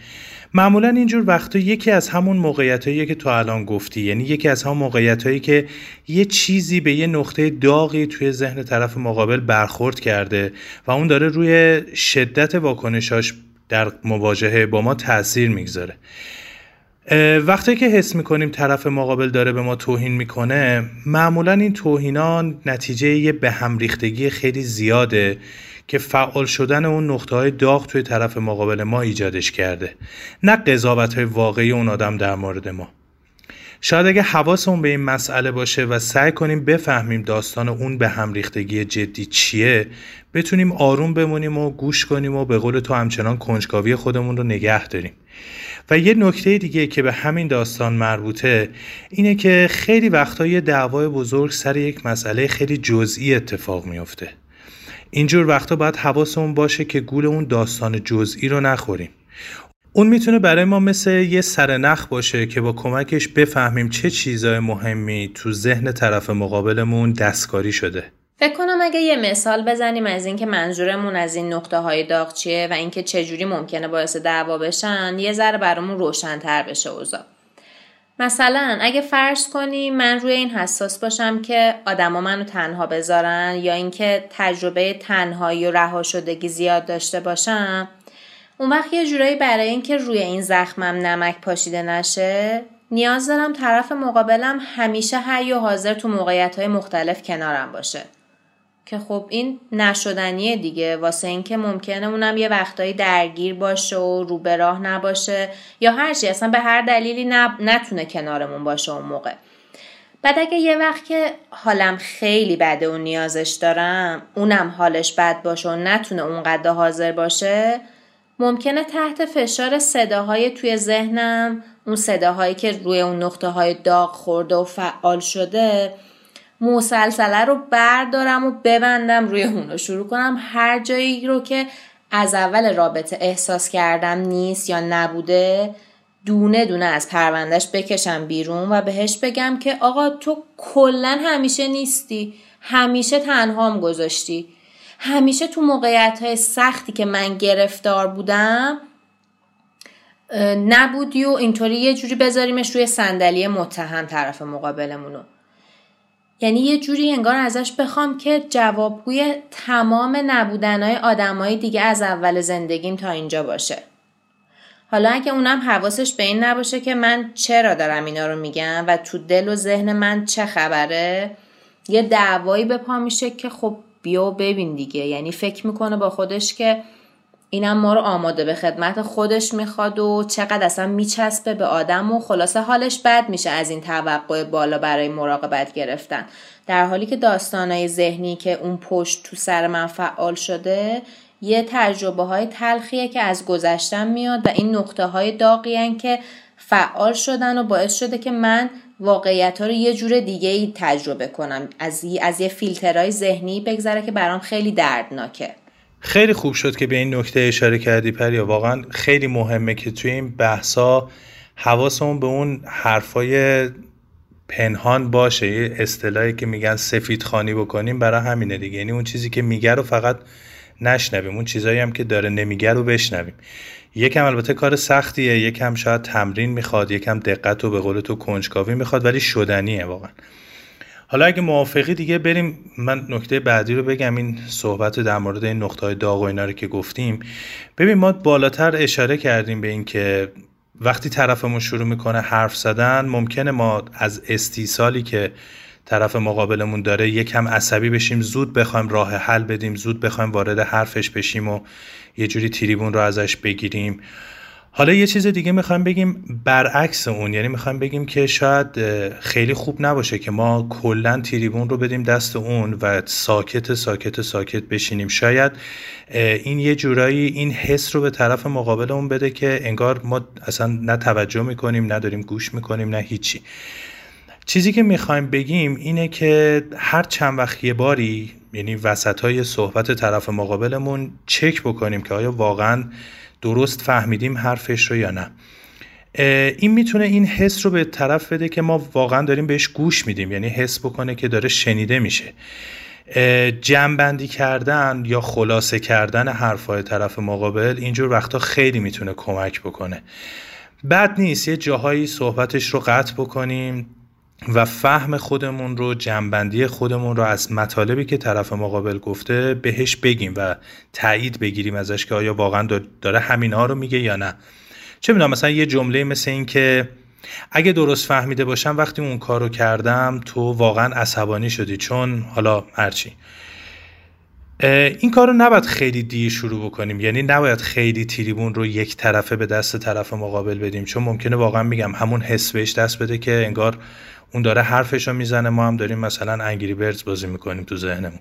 معمولا اینجور وقتا یکی از همون موقعیتایی که تو الان گفتی، یعنی یکی از همون موقعیتایی که یه چیزی به یه نقطه داغی توی ذهن طرف مقابل برخورد کرده و اون داره روی شدت واکنشاش در مواجهه با ما تأثیر میگذاره. وقتی که حس میکنیم طرف مقابل داره به ما توهین میکنه، معمولا این توهینان نتیجه یه به هم ریختگی خیلی زیاده که فعال شدن اون نقطه‌های داغ توی طرف مقابل ما ایجادش کرده، نه قضاوت‌های واقعی اون آدم در مورد ما. شاید اگه حواسمون به این مسئله باشه و سعی کنیم بفهمیم داستان اون به هم ریختگی جدی چیه، بتونیم آروم بمونیم و گوش کنیم و به قول تو همچنان کنجکاوی خودمون رو نگه داریم. و یه نکته دیگه که به همین داستان مربوطه اینه که خیلی وقتا یه دعوای بزرگ سر یک مسئله خیلی جزئی اتفاق میفته. اینجور وقتا باید حواسمون باشه که گول اون داستان جزئی رو نخوریم. اون میتونه برای ما مثل یه سرنخ باشه که با کمکش بفهمیم چه چیزای مهمی تو ذهن طرف مقابلمون دستکاری شده. فکر کنم اگه یه مثال بزنیم از اینکه منظورمون از این نقطه‌های داغ چیه و اینکه چجوری ممکنه باعث دعوا بشن، یه ذره برامون روشن‌تر بشه اوضاع. مثلا اگه فرض کنی من روی این حساس باشم که آدما منو تنها بذارن یا اینکه تجربه تنهایی و رها شدگی زیاد داشته باشم، اون وقت یه جورایی برای اینکه روی این زخمم نمک پاشیده نشه نیاز دارم طرف مقابلم همیشه حی و حاضر تو موقعیت‌های مختلف کنارم باشه. که خب این نشدنیه دیگه، واسه این که ممکنه اونم یه وقتایی درگیر باشه و رو به راه نباشه یا هرچی، اصلا به هر دلیلی نتونه کنارمون باشه اون موقع. بعد اگه یه وقت که حالم خیلی بده و نیازش دارم اونم حالش بد باشه و نتونه اونقدر حاضر باشه، ممکنه تحت فشار صداهای توی ذهنم، اون صداهایی که روی اون نقطه‌های داغ خورده و فعال شده، مسلسله رو بردارم و ببندم روی اون و شروع کنم هر جایی رو که از اول رابطه احساس کردم نیست یا نبوده دونه دونه از پروندهش بکشم بیرون و بهش بگم که آقا تو کلن همیشه نیستی، همیشه تنهام گذاشتی، همیشه تو موقعیت‌های سختی که من گرفتار بودم نبودی و اینطوری یه جوری بذاریمش روی صندلی متهم طرف مقابلمونو. یعنی یه جوری انگار ازش بخوام که جوابگوی تمام نبودنهای آدمهای دیگه از اول زندگیم تا اینجا باشه. حالا اگه اونم حواسش به این نباشه که من چرا دارم اینا رو میگم و تو دل و ذهن من چه خبره، یه دعوایی به پا میشه که خب بیا و ببین دیگه. یعنی فکر میکنه با خودش که اینم ما رو آماده به خدمت خودش میخواد و چقدر اصلا میچسبه به آدم و خلاصه حالش بد میشه از این توقع بالا برای مراقبت گرفتن، در حالی که داستانای ذهنی که اون پشت تو سر من فعال شده یه تجربه های تلخیه که از گذشتم میاد و این نقطه های داغی‌ان که فعال شدن و باعث شده که من واقعیت‌ها رو یه جور دیگه‌ای تجربه کنم، از یه فیلترهای ذهنی بگذره که برام خیلی دردناکه. خیلی خوب شد که به این نکته اشاره کردی پریا. واقعا خیلی مهمه که توی این بحثا حواسمون به اون حرفای پنهان باشه. یه اصطلاحی که میگن سفید خانی بکنیم برای همینه دیگه، یعنی اون چیزی که میگه رو فقط نشنویم، اون چیزایی هم که داره نمیگه رو بشنویم. یکم البته کار سختیه، یکم شاید تمرین میخواد، یکم دقت و به قول تو کنجکاوی میخواد، ولی شدنیه واقعا. حالا اگه موافقی دیگه بریم من نکته بعدی رو بگم، این صحبت در مورد این نقطه‌های داغ و اینا رو که گفتیم. ببین ما بالاتر اشاره کردیم به این که وقتی طرفمون شروع میکنه حرف زدن ممکنه ما از استیصالی که طرف مقابلمون داره یکم عصبی بشیم، زود بخوایم راه حل بدیم، زود بخوایم وارد حرفش بشیم و یه جوری تریبون رو ازش بگیریم. حالا یه چیز دیگه میخوایم بگیم برعکس اون، یعنی میخوایم بگیم که شاید خیلی خوب نباشه که ما کلن تریبون رو بدیم دست اون و ساکت ساکت ساکت بشینیم. شاید این یه جورایی این حس رو به طرف مقابل اون بده که انگار ما اصلا نه توجه میکنیم، نه داریم گوش میکنیم، نه هیچی. چیزی که میخوایم بگیم اینه که هر چند وقت یه باری، یعنی وسطای صحبت طرف مقابلمون چک بکنیم که آیا واقعاً درست فهمیدیم حرفش رو یا نه. این میتونه این حس رو به طرف بده که ما واقعاً داریم بهش گوش میدیم، یعنی حس بکنه که داره شنیده میشه. جمع‌بندی کردن یا خلاصه کردن حرفای طرف مقابل اینجور وقتا خیلی میتونه کمک بکنه. بد نیست یه جاهایی صحبتش رو قطع بکنیم و فهم خودمون رو، جنبندی خودمون رو از مطالبی که طرف مقابل گفته بهش بگیم و تایید بگیریم ازش که آیا واقعا داره همین‌ها رو میگه یا نه. چه می‌دونم، مثلا یه جمله مثل این که اگه درست فهمیده باشم وقتی اون کارو کردم تو واقعا عصبانی شدی چون حالا هرچی. این کار رو نباید خیلی دیر شروع بکنیم، یعنی نباید خیلی تریبون رو یک طرفه به دست طرف مقابل بدیم، چون ممکنه واقعا میگم همون حس بهش دست بده که انگار اون داره حرفش رو میزنه، ما هم داریم مثلا انگری بردز بازی میکنیم تو ذهنمون.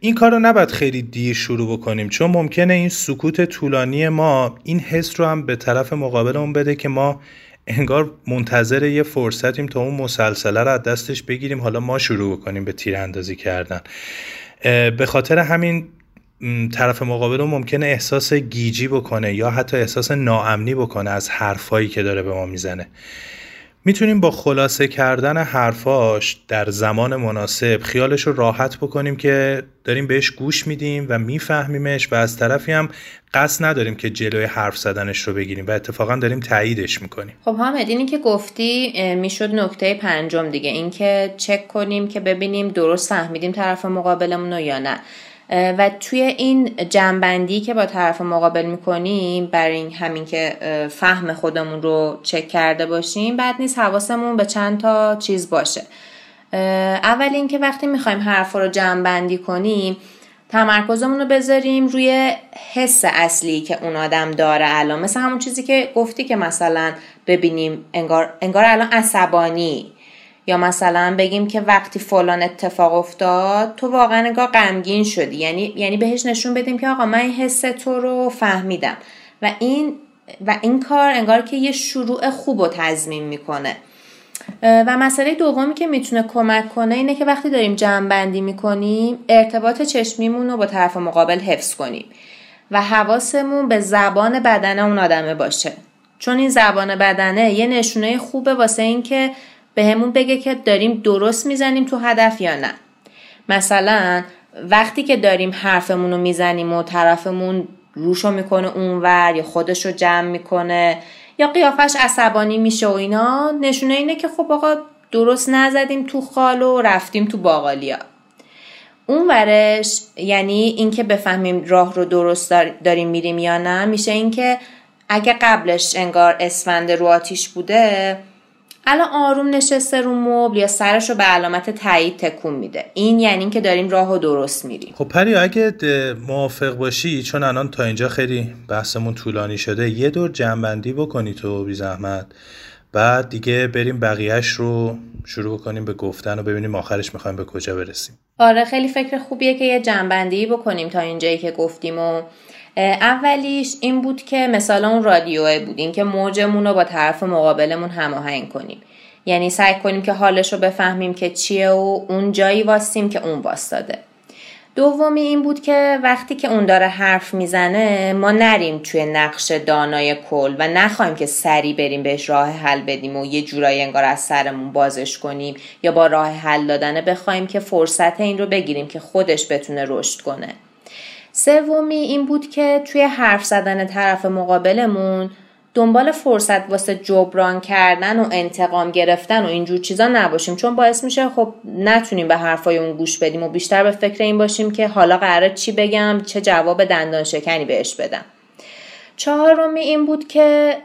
این کار رو نباید خیلی دیر شروع بکنیم، چون ممکنه این سکوت طولانی ما این حس رو هم به طرف مقابلمون بده که ما انگار منتظر یه فرصتیم تا اون مسلسله رو از دستش بگیریم، حالا ما شروع بکنیم به تیراندازی کردن. به خاطر همین طرف مقابل ممکنه احساس گیجی بکنه یا حتی احساس ناامنی بکنه از حرفایی که داره به ما میزنه. میتونیم با خلاصه کردن حرفاش در زمان مناسب خیالش رو راحت بکنیم که داریم بهش گوش میدیم و میفهمیمش و از طرفی هم قصد نداریم که جلوی حرف زدنش رو بگیریم و اتفاقا داریم تاییدش میکنیم. خب حامد، اینی که گفتی میشد نکته پنجم دیگه، اینکه چک کنیم که ببینیم درست فهمیدیم طرف مقابلمون رو یا نه. و توی این جنبندی که با طرف مقابل میکنیم برای همین که فهم خودمون رو چک کرده باشیم بد نیست حواسمون به چند تا چیز باشه. اول این که وقتی میخوایم حرف رو جنبندی کنیم تمرکزمون رو بذاریم روی حس اصلی که اون آدم داره الان، مثل همون چیزی که گفتی که مثلا ببینیم انگار الان عصبانی، یا مثلا بگیم که وقتی فلان اتفاق افتاد تو واقعا نگاه غمگین شدی، یعنی بهش نشون بدیم که آقا من حس تو رو فهمیدم و این کار انگار که یه شروع خوب رو تضمین میکنه. و مسئله دومی که میتونه کمک کنه اینه که وقتی داریم جمع‌بندی میکنیم ارتباط چشمیمون رو با طرف مقابل حفظ کنیم و حواسمون به زبان بدن اون آدمه باشه، چون این زبان بدنه یه نشونه خوبه واسه این که به همون بگه که داریم درست میزنیم تو هدف یا نه. مثلا وقتی که داریم حرفمون رو میزنیم و طرفمون روشو میکنه اونور یا خودشو جمع میکنه یا قیافش عصبانی میشه و اینا، نشونه اینه که خب آقا درست نزدیم تو خال و رفتیم تو باقالیا. اونورش یعنی اینکه بفهمیم راه رو درست داریم میریم یا نه، میشه اینکه اگه قبلش انگار اسفند رو آتیش بوده الان آروم نشسته رو مبل یا سرش رو به علامت تایید تکون میده، این یعنی این که داریم راهو درست میریم. خب پری، اگه موافق باشی چون الان تا اینجا خیلی بحثمون طولانی شده یه دور جمع‌بندی بکنی تو بی زحمت، بعد دیگه بریم بقیهش رو شروع کنیم به گفتن و ببینیم آخرش میخوایم به کجا برسیم. آره خیلی فکر خوبیه که یه جمع‌بندی بکنیم تا اینجایی که گفتیم. و اولیش این بود که مثلا اون رادیوه بود، این که موجمون رو با طرف مقابلمون هماهنگ کنیم، یعنی سعی کنیم که حالش رو بفهمیم که چیه و اون جایی واسیم که اون واسطاده. دومی این بود که وقتی که اون داره حرف میزنه ما نریم توی نقش دانای کل و نخوایم که سری بریم بهش راه حل بدیم و یه جورایی انگار از سرمون بازش کنیم یا با راه حل دادن بخوایم که فرصت این رو بگیریم که خودش بتونه رشد کنه. سومی این بود که توی حرف زدن طرف مقابلمون دنبال فرصت واسه جبران کردن و انتقام گرفتن و اینجور چیزا نباشیم، چون باعث میشه خب نتونیم به حرفای اون گوش بدیم و بیشتر به فکر این باشیم که حالا قراره چی بگم، چه جواب دندان شکنی بهش بدم. چهارمی این بود که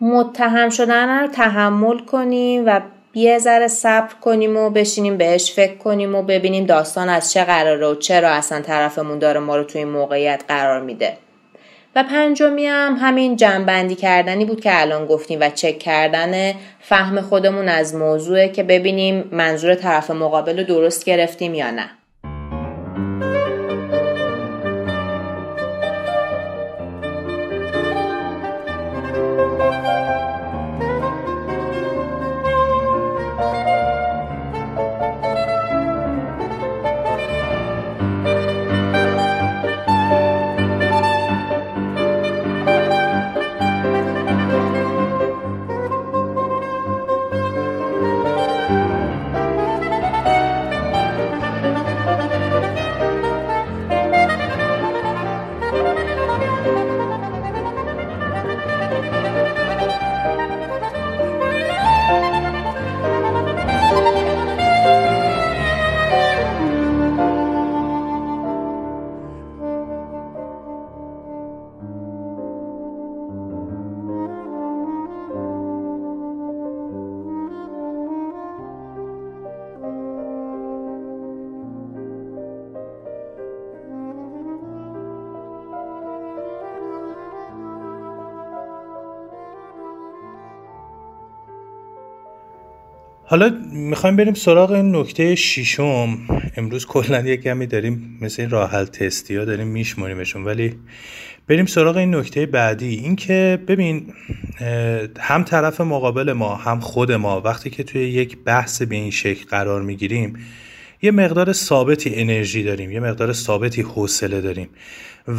متهم شدن رو تحمل کنیم و یه ذره صبر کنیم و بشینیم بهش فکر کنیم و ببینیم داستان از چه قراره و چرا اصلا طرفمون داره ما رو توی این موقعیت قرار میده. و پنجمی هم همین جمع‌بندی کردنی بود که الان گفتیم و چک کردن فهم خودمون از موضوعه که ببینیم منظور طرف مقابل رو درست گرفتیم یا نه. حالا میخوایم بریم سراغ نکته ششم. امروز کلا یه کمی داریم مثل راه حل تستیا داریم میشماریمشون، ولی بریم سراغ این نکته بعدی. این که ببین هم طرف مقابل ما هم خود ما وقتی که توی یک بحث به این شکل قرار میگیریم یه مقدار ثابتی انرژی داریم، یه مقدار ثابتی حوصله داریم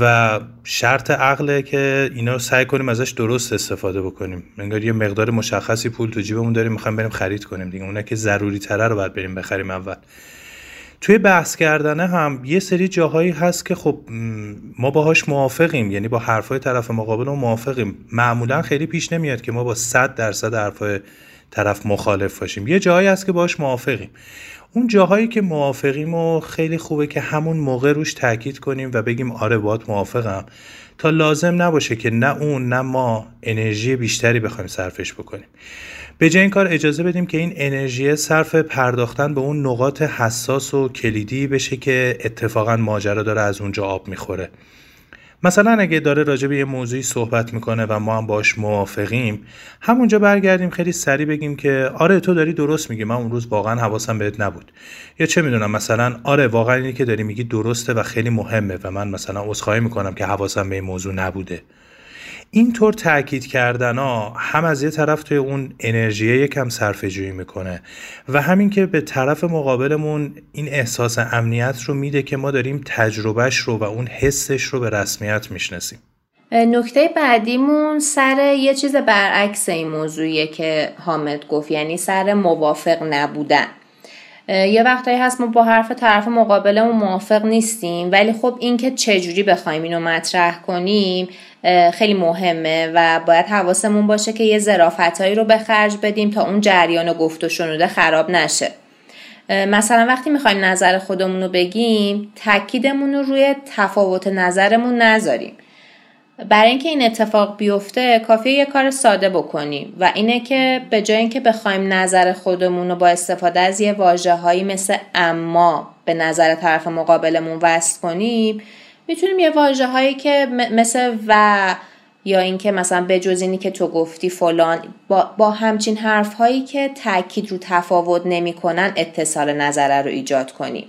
و شرط عقله که اینا رو سعی کنیم ازش درست استفاده بکنیم. انگار یه مقدار مشخصی پول تو جیبمون داریم، میخوایم بریم خرید کنیم دیگه، اونا که ضروری تره رو باید بریم بخریم اول. توی بحث کردنه هم یه سری جاهایی هست که خب ما باهاش موافقیم، یعنی با حرفای طرف مقابل موافقیم. معمولا خیلی پیش نمیاد که ما با 100% حرفای طرف مخالف باشیم. یه جاهایی هست که باهاش موافقیم. اون جاهایی که موافقیم و خیلی خوبه که همون موقع روش تاکید کنیم و بگیم آره باهات موافقم، تا لازم نباشه که نه اون نه ما انرژی بیشتری بخوایم صرفش بکنیم. به جای این کار اجازه بدیم که این انرژی صرف پرداختن به اون نقاط حساس و کلیدی بشه که اتفاقا ماجرا داره از اونجا آب میخوره. مثلا اگه داره راجع به یه موضوعی صحبت میکنه و ما هم باش موافقیم، همونجا برگردیم خیلی سریع بگیم که آره تو داری درست میگی، من اون روز واقعا حواسم بهت نبود، یا چه میدونم مثلا آره واقعا اینی که داری میگی درسته و خیلی مهمه و من مثلا عذرخواهی میکنم که حواسم به این موضوع نبوده. اینطور تأکید کردن ها هم از یه طرف توی اون انرژی یکم صرفه‌جویی میکنه و همین که به طرف مقابلمون این احساس امنیت رو میده که ما داریم تجربهش رو و اون حسش رو به رسمیت میشناسیم. نکته بعدیمون سر یه چیز برعکس این موضوعیه که حامد گفت، یعنی سر موافق نبودن. یه وقتایی هست ما با حرف طرف مقابلمون موافق نیستیم، ولی خب این که چجوری بخوایم اینو مطرح کنیم خیلی مهمه و باید حواسمون باشه که یه ظرافتایی رو به خرج بدیم تا اون جریان گفت و شنوده خراب نشه. مثلا وقتی میخوایم نظر خودمون رو بگیم، تاکیدمون رو روی تفاوت نظرمون نذاریم. برای اینکه این اتفاق بیفته کافیه یه کار ساده بکنیم و اینه که به جای اینکه بخوایم نظر خودمون رو با استفاده از یه واژه‌هایی مثل اما به نظر طرف مقابلمون وصل کنیم، میتونیم یه واژه‌هایی که مثل و یا اینکه مثلا به جز اینی که تو گفتی فلان، با همچین حرف‌هایی که تاکید رو تفاوت نمی‌کنن اتصال نظر رو ایجاد کنیم.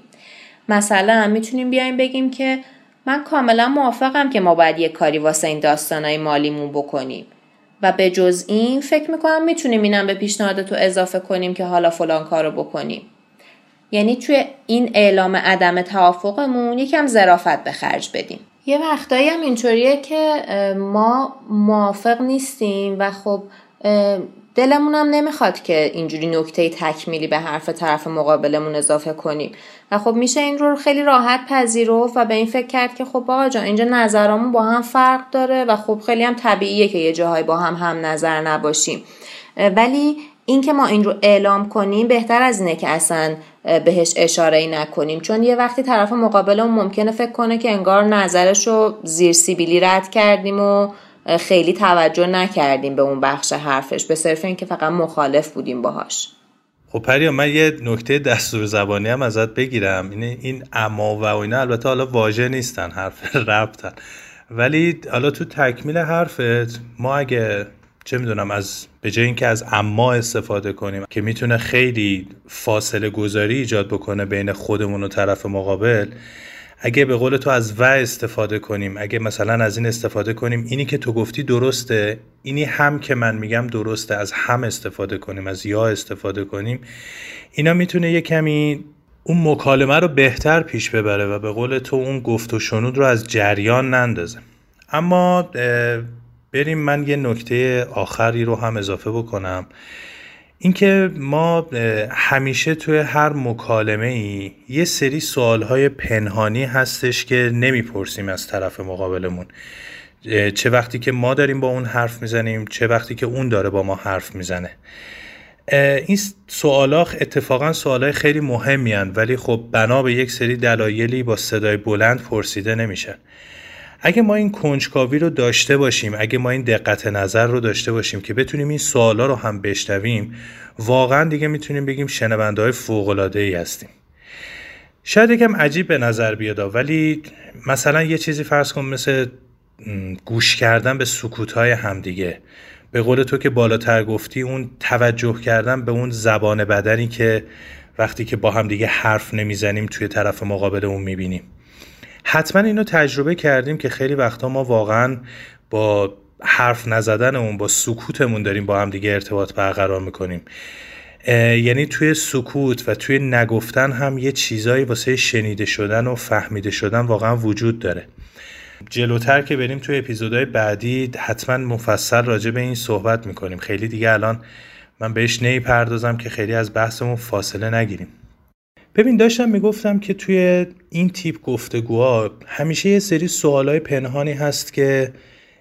مثلا میتونیم بیایم بگیم که من کاملا موافقم که ما باید یه کاری واسه این داستانای مالیمون بکنیم و به جز این فکر میکنم میتونیم اینم به پیشنهاد تو اضافه کنیم که حالا فلان کارو بکنیم. یعنی توی این اعلام عدم توافقمون یکم ظرافت به خرج بدیم. یه وقتایی هم اینطوریه که ما موافق نیستیم و خب دلمون هم نمیخواد که اینجوری نکته تکمیلی به حرف طرف مقابلمون اضافه کنیم و خب میشه این رو خیلی راحت پذیرفت و به این فکر کرد که خب آقا جان اینجا نظرامون با هم فرق داره و خب خیلی هم طبیعیه که یه جاهای با هم نظر نباشیم. ولی اینکه ما این رو اعلام کنیم بهتر از اینه که اصلا بهش اشاره‌ای نکنیم، چون یه وقتی طرف مقابلمون ممکنه فکر کنه که انگار نظرش رو زیر سیبیلی رد کردیم و خیلی توجه نکردیم به اون بخش حرفش به صرف اینکه فقط مخالف بودیم باهاش. خب پریا من یه نکته دستور زبانی هم ازت بگیرم، این اما و اینا البته حالا واژه نیستن، حرف ربطن، ولی حالا تو تکمیل حرفت ما اگه چه میدونم از به جای اینکه از اما استفاده کنیم که میتونه خیلی فاصله گذاری ایجاد بکنه بین خودمون و طرف مقابل، اگه به قول تو از و استفاده کنیم، اگه مثلا از این استفاده کنیم اینی که تو گفتی درسته، اینی هم که من میگم درسته، از هم استفاده کنیم، از یا استفاده کنیم، اینا میتونه یه کمی اون مکالمه رو بهتر پیش ببره و به قول تو اون گفت و شنود رو از جریان نندازه. اما بریم من یه نکته آخری رو هم اضافه بکنم، اینکه ما همیشه توی هر مکالمه‌ای یه سری سوال‌های پنهانی هستش که نمی‌پرسیم از طرف مقابلمون، چه وقتی که ما داریم با اون حرف میزنیم، چه وقتی که اون داره با ما حرف میزنه. این سوال‌ها اتفاقاً سوال‌های خیلی مهمی هستند، ولی خب بنا به یک سری دلایلی با صدای بلند پرسیده نمیشن. اگه ما این کنجکاوی رو داشته باشیم، اگه ما این دقت نظر رو داشته باشیم که بتونیم این سوالا رو هم بشنویم، واقعا دیگه میتونیم بگیم شنونده‌های فوق‌العاده‌ای هستیم. شاید یکم عجیب به نظر بیاد، ولی مثلا یه چیزی فرض کن مثل گوش کردن به سکوت‌های همدیگه، به قول تو که بالاتر گفتی اون توجه کردن به اون زبان بدنی که وقتی که با همدیگه حرف نمیزنیم توی طرف مقابلمون میبینیم. حتما اینو تجربه کردیم که خیلی وقتا ما واقعا با حرف نزدنمون، با سکوتمون داریم با هم دیگه ارتباط برقرار میکنیم. یعنی توی سکوت و توی نگفتن هم یه چیزایی واسه شنیده شدن و فهمیده شدن واقعا وجود داره. جلوتر که بریم توی اپیزودهای بعدی حتما مفصل راجع به این صحبت میکنیم، خیلی دیگه الان من بهش نمیپردازم که خیلی از بحثمون فاصله نگیریم. ببین داشتم میگفتم که توی این تیپ گفتگوها همیشه یه سری سوالای پنهانی هست که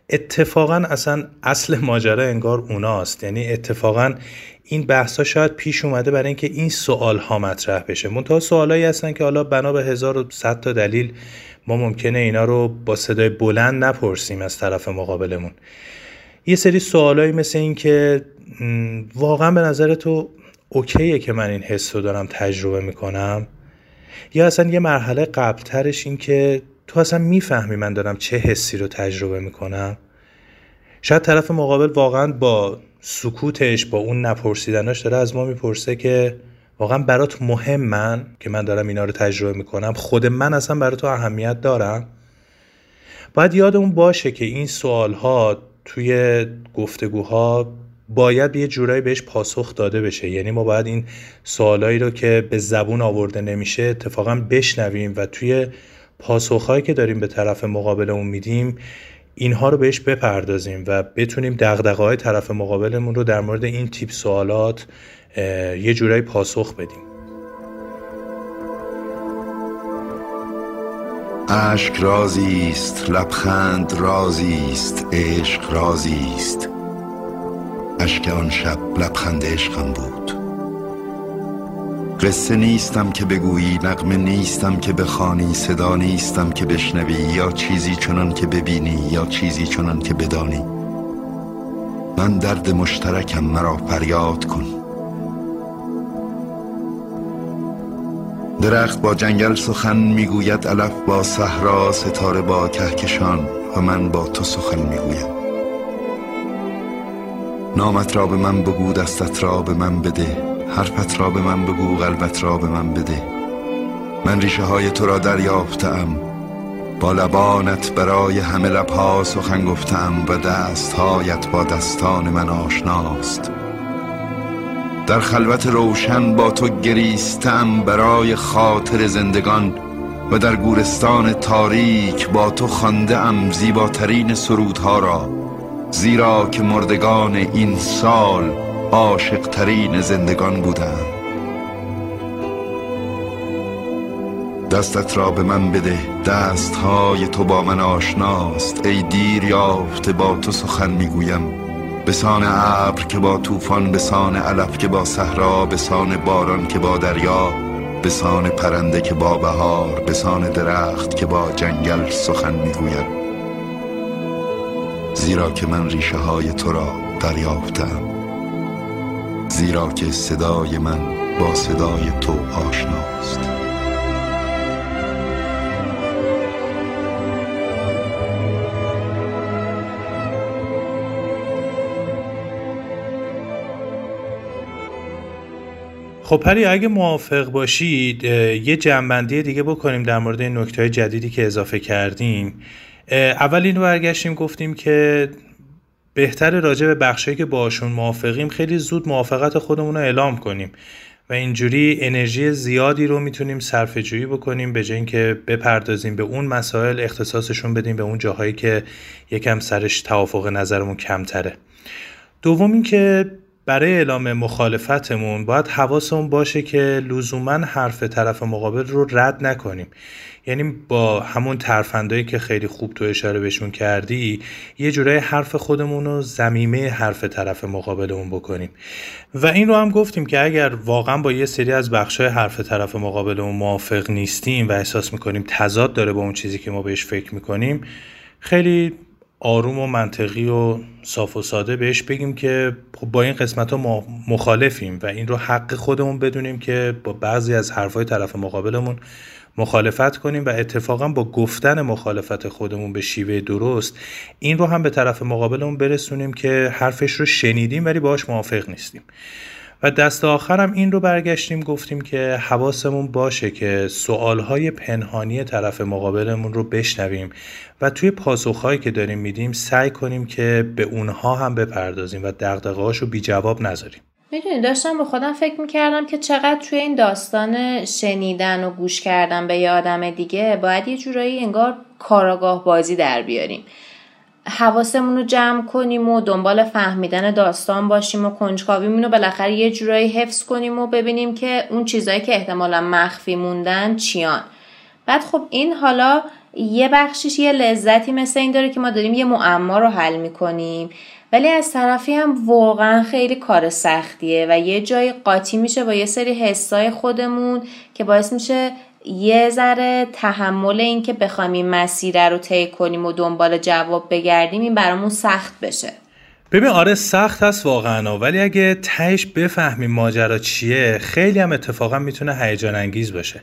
اتفاقا اصلا اصل ماجرا انگار اوناست، یعنی اتفاقا این بحثا شاید پیش اومده برای اینکه این سوالها مطرح بشه، منتها سوالایی هستن که حالا بنا به 1100 تا دلیل ما ممکنه اینا رو با صدای بلند نپرسیم از طرف مقابلمون. یه سری سوالایی مثل این که واقعا به نظر تو اوکیه که من این حس رو دارم تجربه میکنم، یا اصلا یه مرحله قبلترش این که تو اصلا میفهمی من دارم چه حسی رو تجربه میکنم. شاید طرف مقابل واقعا با سکوتش، با اون نپرسیدناش داره از ما میپرسه که واقعا برات مهم من که من دارم اینا رو تجربه میکنم، خود من اصلا برای تو اهمیت دارم. باید یادمون باشه که این سوالها توی گفتگوها باید یه جورایی بهش پاسخ داده بشه، یعنی ما باید این سوالایی رو که به زبون آورده نمیشه اتفاقا بشنویم و توی پاسخهایی که داریم به طرف مقابلمون میدیم اینها رو بهش بپردازیم و بتونیم دغدغه‌های طرف مقابلمون رو در مورد این تیپ سوالات یه جورایی پاسخ بدیم. عشق رازی است، لبخند رازی است، عشق رازی است. عشق آن شب لبخند عشقم بود. قصه نیستم که بگویی، نغمه نیستم که بخوانی، صدا نیستم که بشنوی، یا چیزی چنان که ببینی، یا چیزی چنان که بدانی. من درد مشترکم، مرا فریاد کن. درخت با جنگل سخن میگوید، علف با صحرا، ستاره با کهکشان، و من با تو سخن میگویم. نامت را به من بگو، دستت را به من بده، حرفت را به من بگو، قلبت را به من بده. من ریشه های تو را دریافتم، با لبانت برای همه لبها سخن گفتم، و دستهایت با دستان من آشناست. در خلوت روشن با تو گریستم برای خاطر زندگان، و در گورستان تاریک با تو خواندم زیباترین سرودها را، زیرا که مردگان این سال عاشق ترین زندگان بودند. دستت را به من بده، دست های تو با من آشناست. ای دیر یافته با تو سخن میگویم، به سان ابر که با طوفان، به سان علف که با صحرا، به سان باران که با دریا، به سان پرنده که با بهار، به سان درخت که با جنگل سخن میگویم، زیرا که من ریشه های تو را دریافتم، زیرا که صدای من با صدای تو آشناست. خب پریا اگه موافق باشید یه جمع‌بندی دیگه بکنیم در مورد این نکته‌های جدیدی که اضافه کردیم. اول اینو برگشتیم گفتیم که بهتره راجع به بخشایی که باشون موافقیم خیلی زود موافقت خودمون رو اعلام کنیم و اینجوری انرژی زیادی رو میتونیم صرفه‌جویی بکنیم، به جای اینکه بپردازیم به اون مسائل اختصاصشون بدیم به اون جاهایی که یکم سرش توافق نظرمون کمتره. دوم این که برای اعلام مخالفتمون باید حواسمون باشه که لزوماً حرف طرف مقابل رو رد نکنیم، یعنی با همون ترفندایی که خیلی خوب تو اشاره بهشون کردی یه جورای حرف خودمون رو ضمیمه حرف طرف مقابلمون بکنیم. و این رو هم گفتیم که اگر واقعاً با یه سری از بخشای حرف طرف مقابلمون موافق نیستیم و احساس میکنیم تضاد داره با اون چیزی که ما بهش فکر میکنیم، خیلی آروم و منطقی و صاف و ساده بهش بگیم که با این قسمت ها مخالفیم و این رو حق خودمون بدونیم که با بعضی از حرفای طرف مقابلمون مخالفت کنیم و اتفاقا با گفتن مخالفت خودمون به شیوه درست این رو هم به طرف مقابلمون برسونیم که حرفش رو شنیدیم ولی باهاش موافق نیستیم. و دست آخر هم این رو برگشتیم گفتیم که حواسمون باشه که سوالهای پنهانی طرف مقابلمون رو بشنویم و توی پاسخهایی که داریم میدیم سعی کنیم که به اونها هم بپردازیم و دغدغه‌هاش رو بی جواب نذاریم. میدونی داشتم با خودم فکر میکردم که چقدر توی این داستان شنیدن و گوش کردن به یه آدم دیگه باید یه جورایی انگار کاراگاه بازی در بیاریم. حواسمون رو جمع کنیم و دنبال فهمیدن داستان باشیم و کنجکاویمون رو بالاخره یه جورایی حفظ کنیم و ببینیم که اون چیزایی که احتمالا مخفی موندن چیان. بعد خب این حالا یه بخشش یه لذتی مثل این داره که ما داریم یه معما رو حل میکنیم، ولی از طرفی هم واقعا خیلی کار سختیه و یه جای قاطی میشه با یه سری حسای خودمون که باعث میشه یه ذره تحمل این که بخوایم این مسیر رو طی کنیم و دنبال جواب بگردیم این برامون سخت بشه. ببین آره سخت هست واقعا، ولی اگه تهش بفهمیم ماجرا چیه خیلی هم اتفاقا میتونه هیجان انگیز باشه.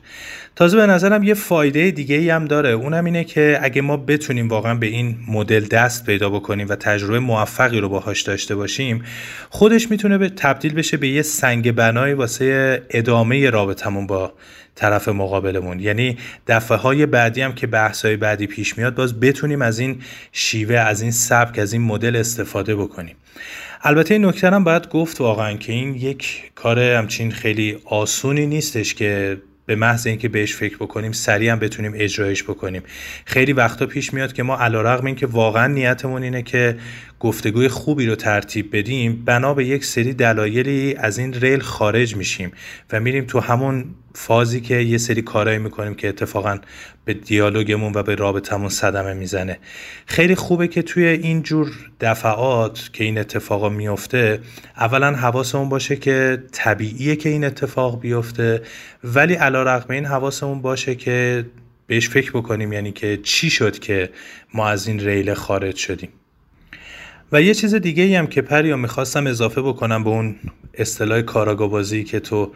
تازه به نظرم یه فایده دیگه ای هم داره، اونم اینه که اگه ما بتونیم واقعا به این مدل دست پیدا بکنیم و تجربه موفقی رو باهاش داشته باشیم، خودش میتونه به تبدیل بشه به یه سنگ بنای واسه ادامه رابطمون با طرف مقابلمون. یعنی دفعه‌های بعدی هم که بحث‌های بعدی پیش میاد باز بتونیم از این شیوه، از این سبک، از این مدل استفاده بکنیم. البته این نکته هم باید گفت واقعا که این یک کار همچین خیلی آسونی نیستش که به محض اینکه بهش فکر بکنیم سریع هم بتونیم اجرایش بکنیم. خیلی وقتا پیش میاد که ما علیرغم این که واقعا نیتمون اینه که گفتگوی خوبی رو ترتیب بدیم، بنا به یک سری دلایلی از این ریل خارج میشیم و میریم تو همون فازی که یه سری کارایی میکنیم که اتفاقا به دیالوگمون و به رابطمون صدمه میزنه. خیلی خوبه که توی این جور دفعات که این اتفاقا میفته اولا حواسمون باشه که طبیعیه که این اتفاق بیفته، ولی علیرغم این حواسمون باشه که بهش فکر بکنیم، یعنی که چی شد که ما از این ریل خارج شدیم. و یه چیز دیگه ای هم که پریا میخواستم اضافه بکنم به اون اصطلاح کاراگاه‌بازی که تو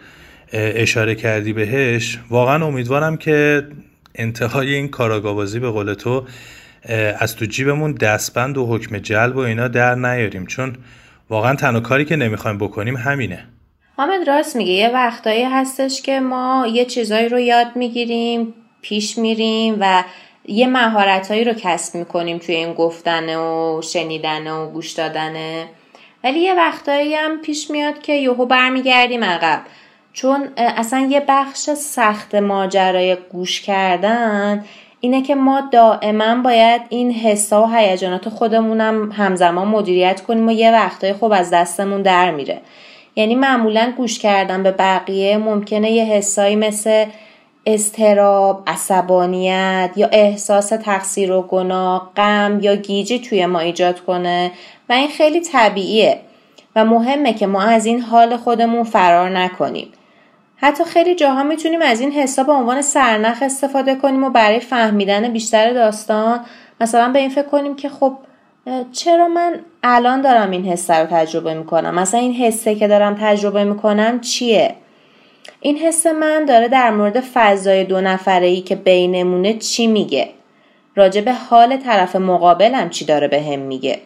اشاره کردی بهش، واقعا امیدوارم که انتهای این کاراگاه‌بازی به قول تو از تو جیبمون دستبند و حکم جلب و اینا در نیاریم، چون واقعا تنها کاری که نمیخوایم بکنیم همینه. حامد راست میگه، یه وقتایی هستش که ما یه چیزایی رو یاد میگیریم، پیش میریم و یه مهارتایی رو کسب میکنیم توی این گفتن و شنیدن و گوش دادنه، ولی یه وقتایی هم پیش میاد که یهو برمیگردیم عقب، چون اصلا یه بخش سخت ماجرای گوش کردن اینه که ما دائما باید این حسا و هیجانات خودمونم همزمان مدیریت کنیم و یه وقتایی خب از دستمون در میره. یعنی معمولا گوش کردن به بقیه ممکنه یه حسایی مثل اضطراب، عصبانیت یا احساس تقصیر و گناه، غم یا گیجی توی ما ایجاد کنه و این خیلی طبیعیه و مهمه که ما از این حال خودمون فرار نکنیم. حتی خیلی جاها میتونیم از این حساب به عنوان سرنخ استفاده کنیم و برای فهمیدن بیشتر داستان مثلا به این فکر کنیم که خب چرا من الان دارم این حسه رو تجربه میکنم؟ مثلا این حسه که دارم تجربه میکنم چیه؟ این حس من داره در مورد فضای دو نفره‌ای که بینمونه چی میگه؟ راجع به حال طرف مقابلم چی داره به هم میگه؟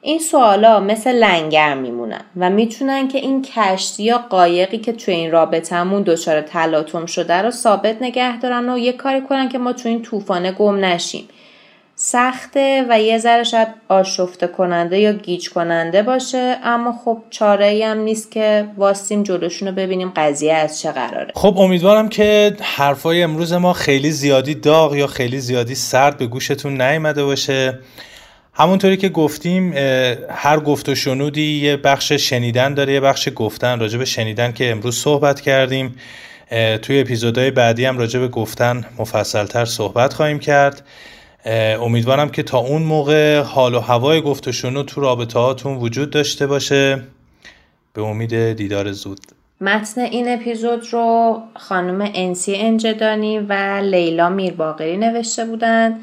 این سوالا مثل لنگر میمونن و میتونن که این کشتی یا قایقی که توی این رابطمون دچار تلاطم شده رو ثابت نگه دارن و یه کاری کنن که ما توی این طوفانه گم نشیم. سخته و یه ذره شاید آشفته کننده یا گیج کننده باشه، اما خب چاره‌ای هم نیست که واسیم جلوشون رو ببینیم قضیه از چه قراره. خب امیدوارم که حرفای امروز ما خیلی زیادی داغ یا خیلی زیادی سرد به گوشتون نیامده باشه. همونطوری که گفتیم هر گفت و شنودی یه بخش شنیدن داره، یه بخش گفتن. راجع به شنیدن که امروز صحبت کردیم، توی اپیزودهای بعدی هم راجع به گفتن مفصل‌تر صحبت خواهیم کرد. امیدوارم که تا اون موقع حال و هوای گفت و شنود تو رابطه هاتون وجود داشته باشه. به امید دیدار زود. متن این اپیزود رو خانم انسیه انجدانی و لیلا میرباقری نوشته بودن.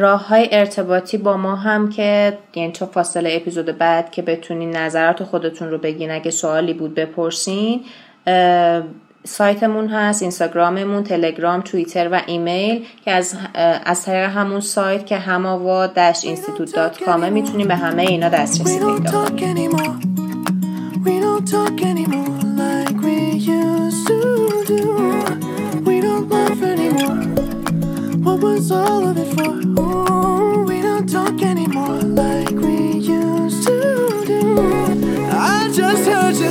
راه‌های ارتباطی با ما هم که یعنی تا فاصله اپیزود بعد که بتونین نظرات خودتون رو بگین، اگه سوالی بود بپرسین، سایتمون هست، اینستاگراممون، تلگرام، توییتر و ایمیل که از طریق همون سایت که hamavadashinstitute.com میتونیم به همه اینا دسترسی پیدا کنیم.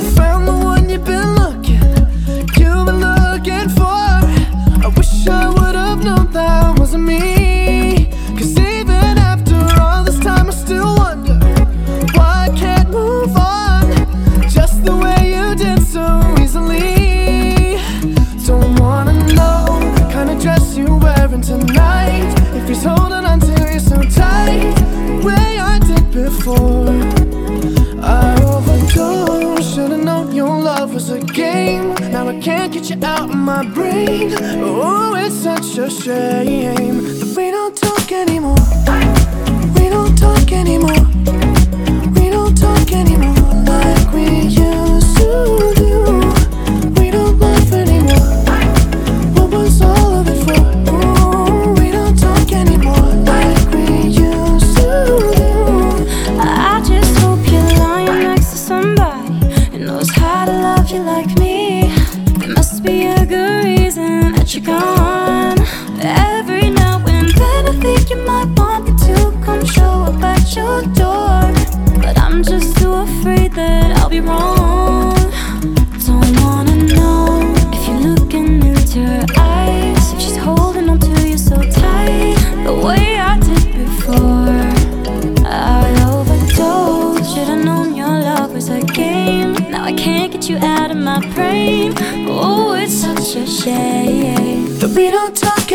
We don't talk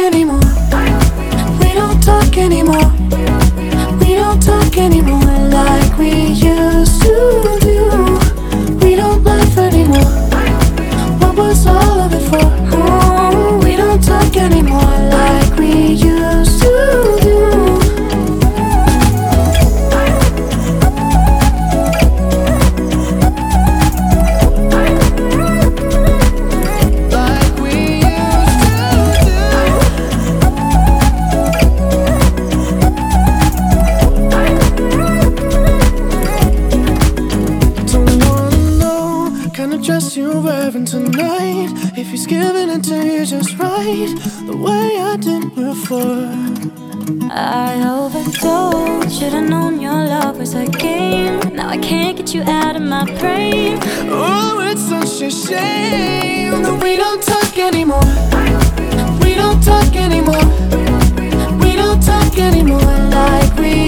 anymore like we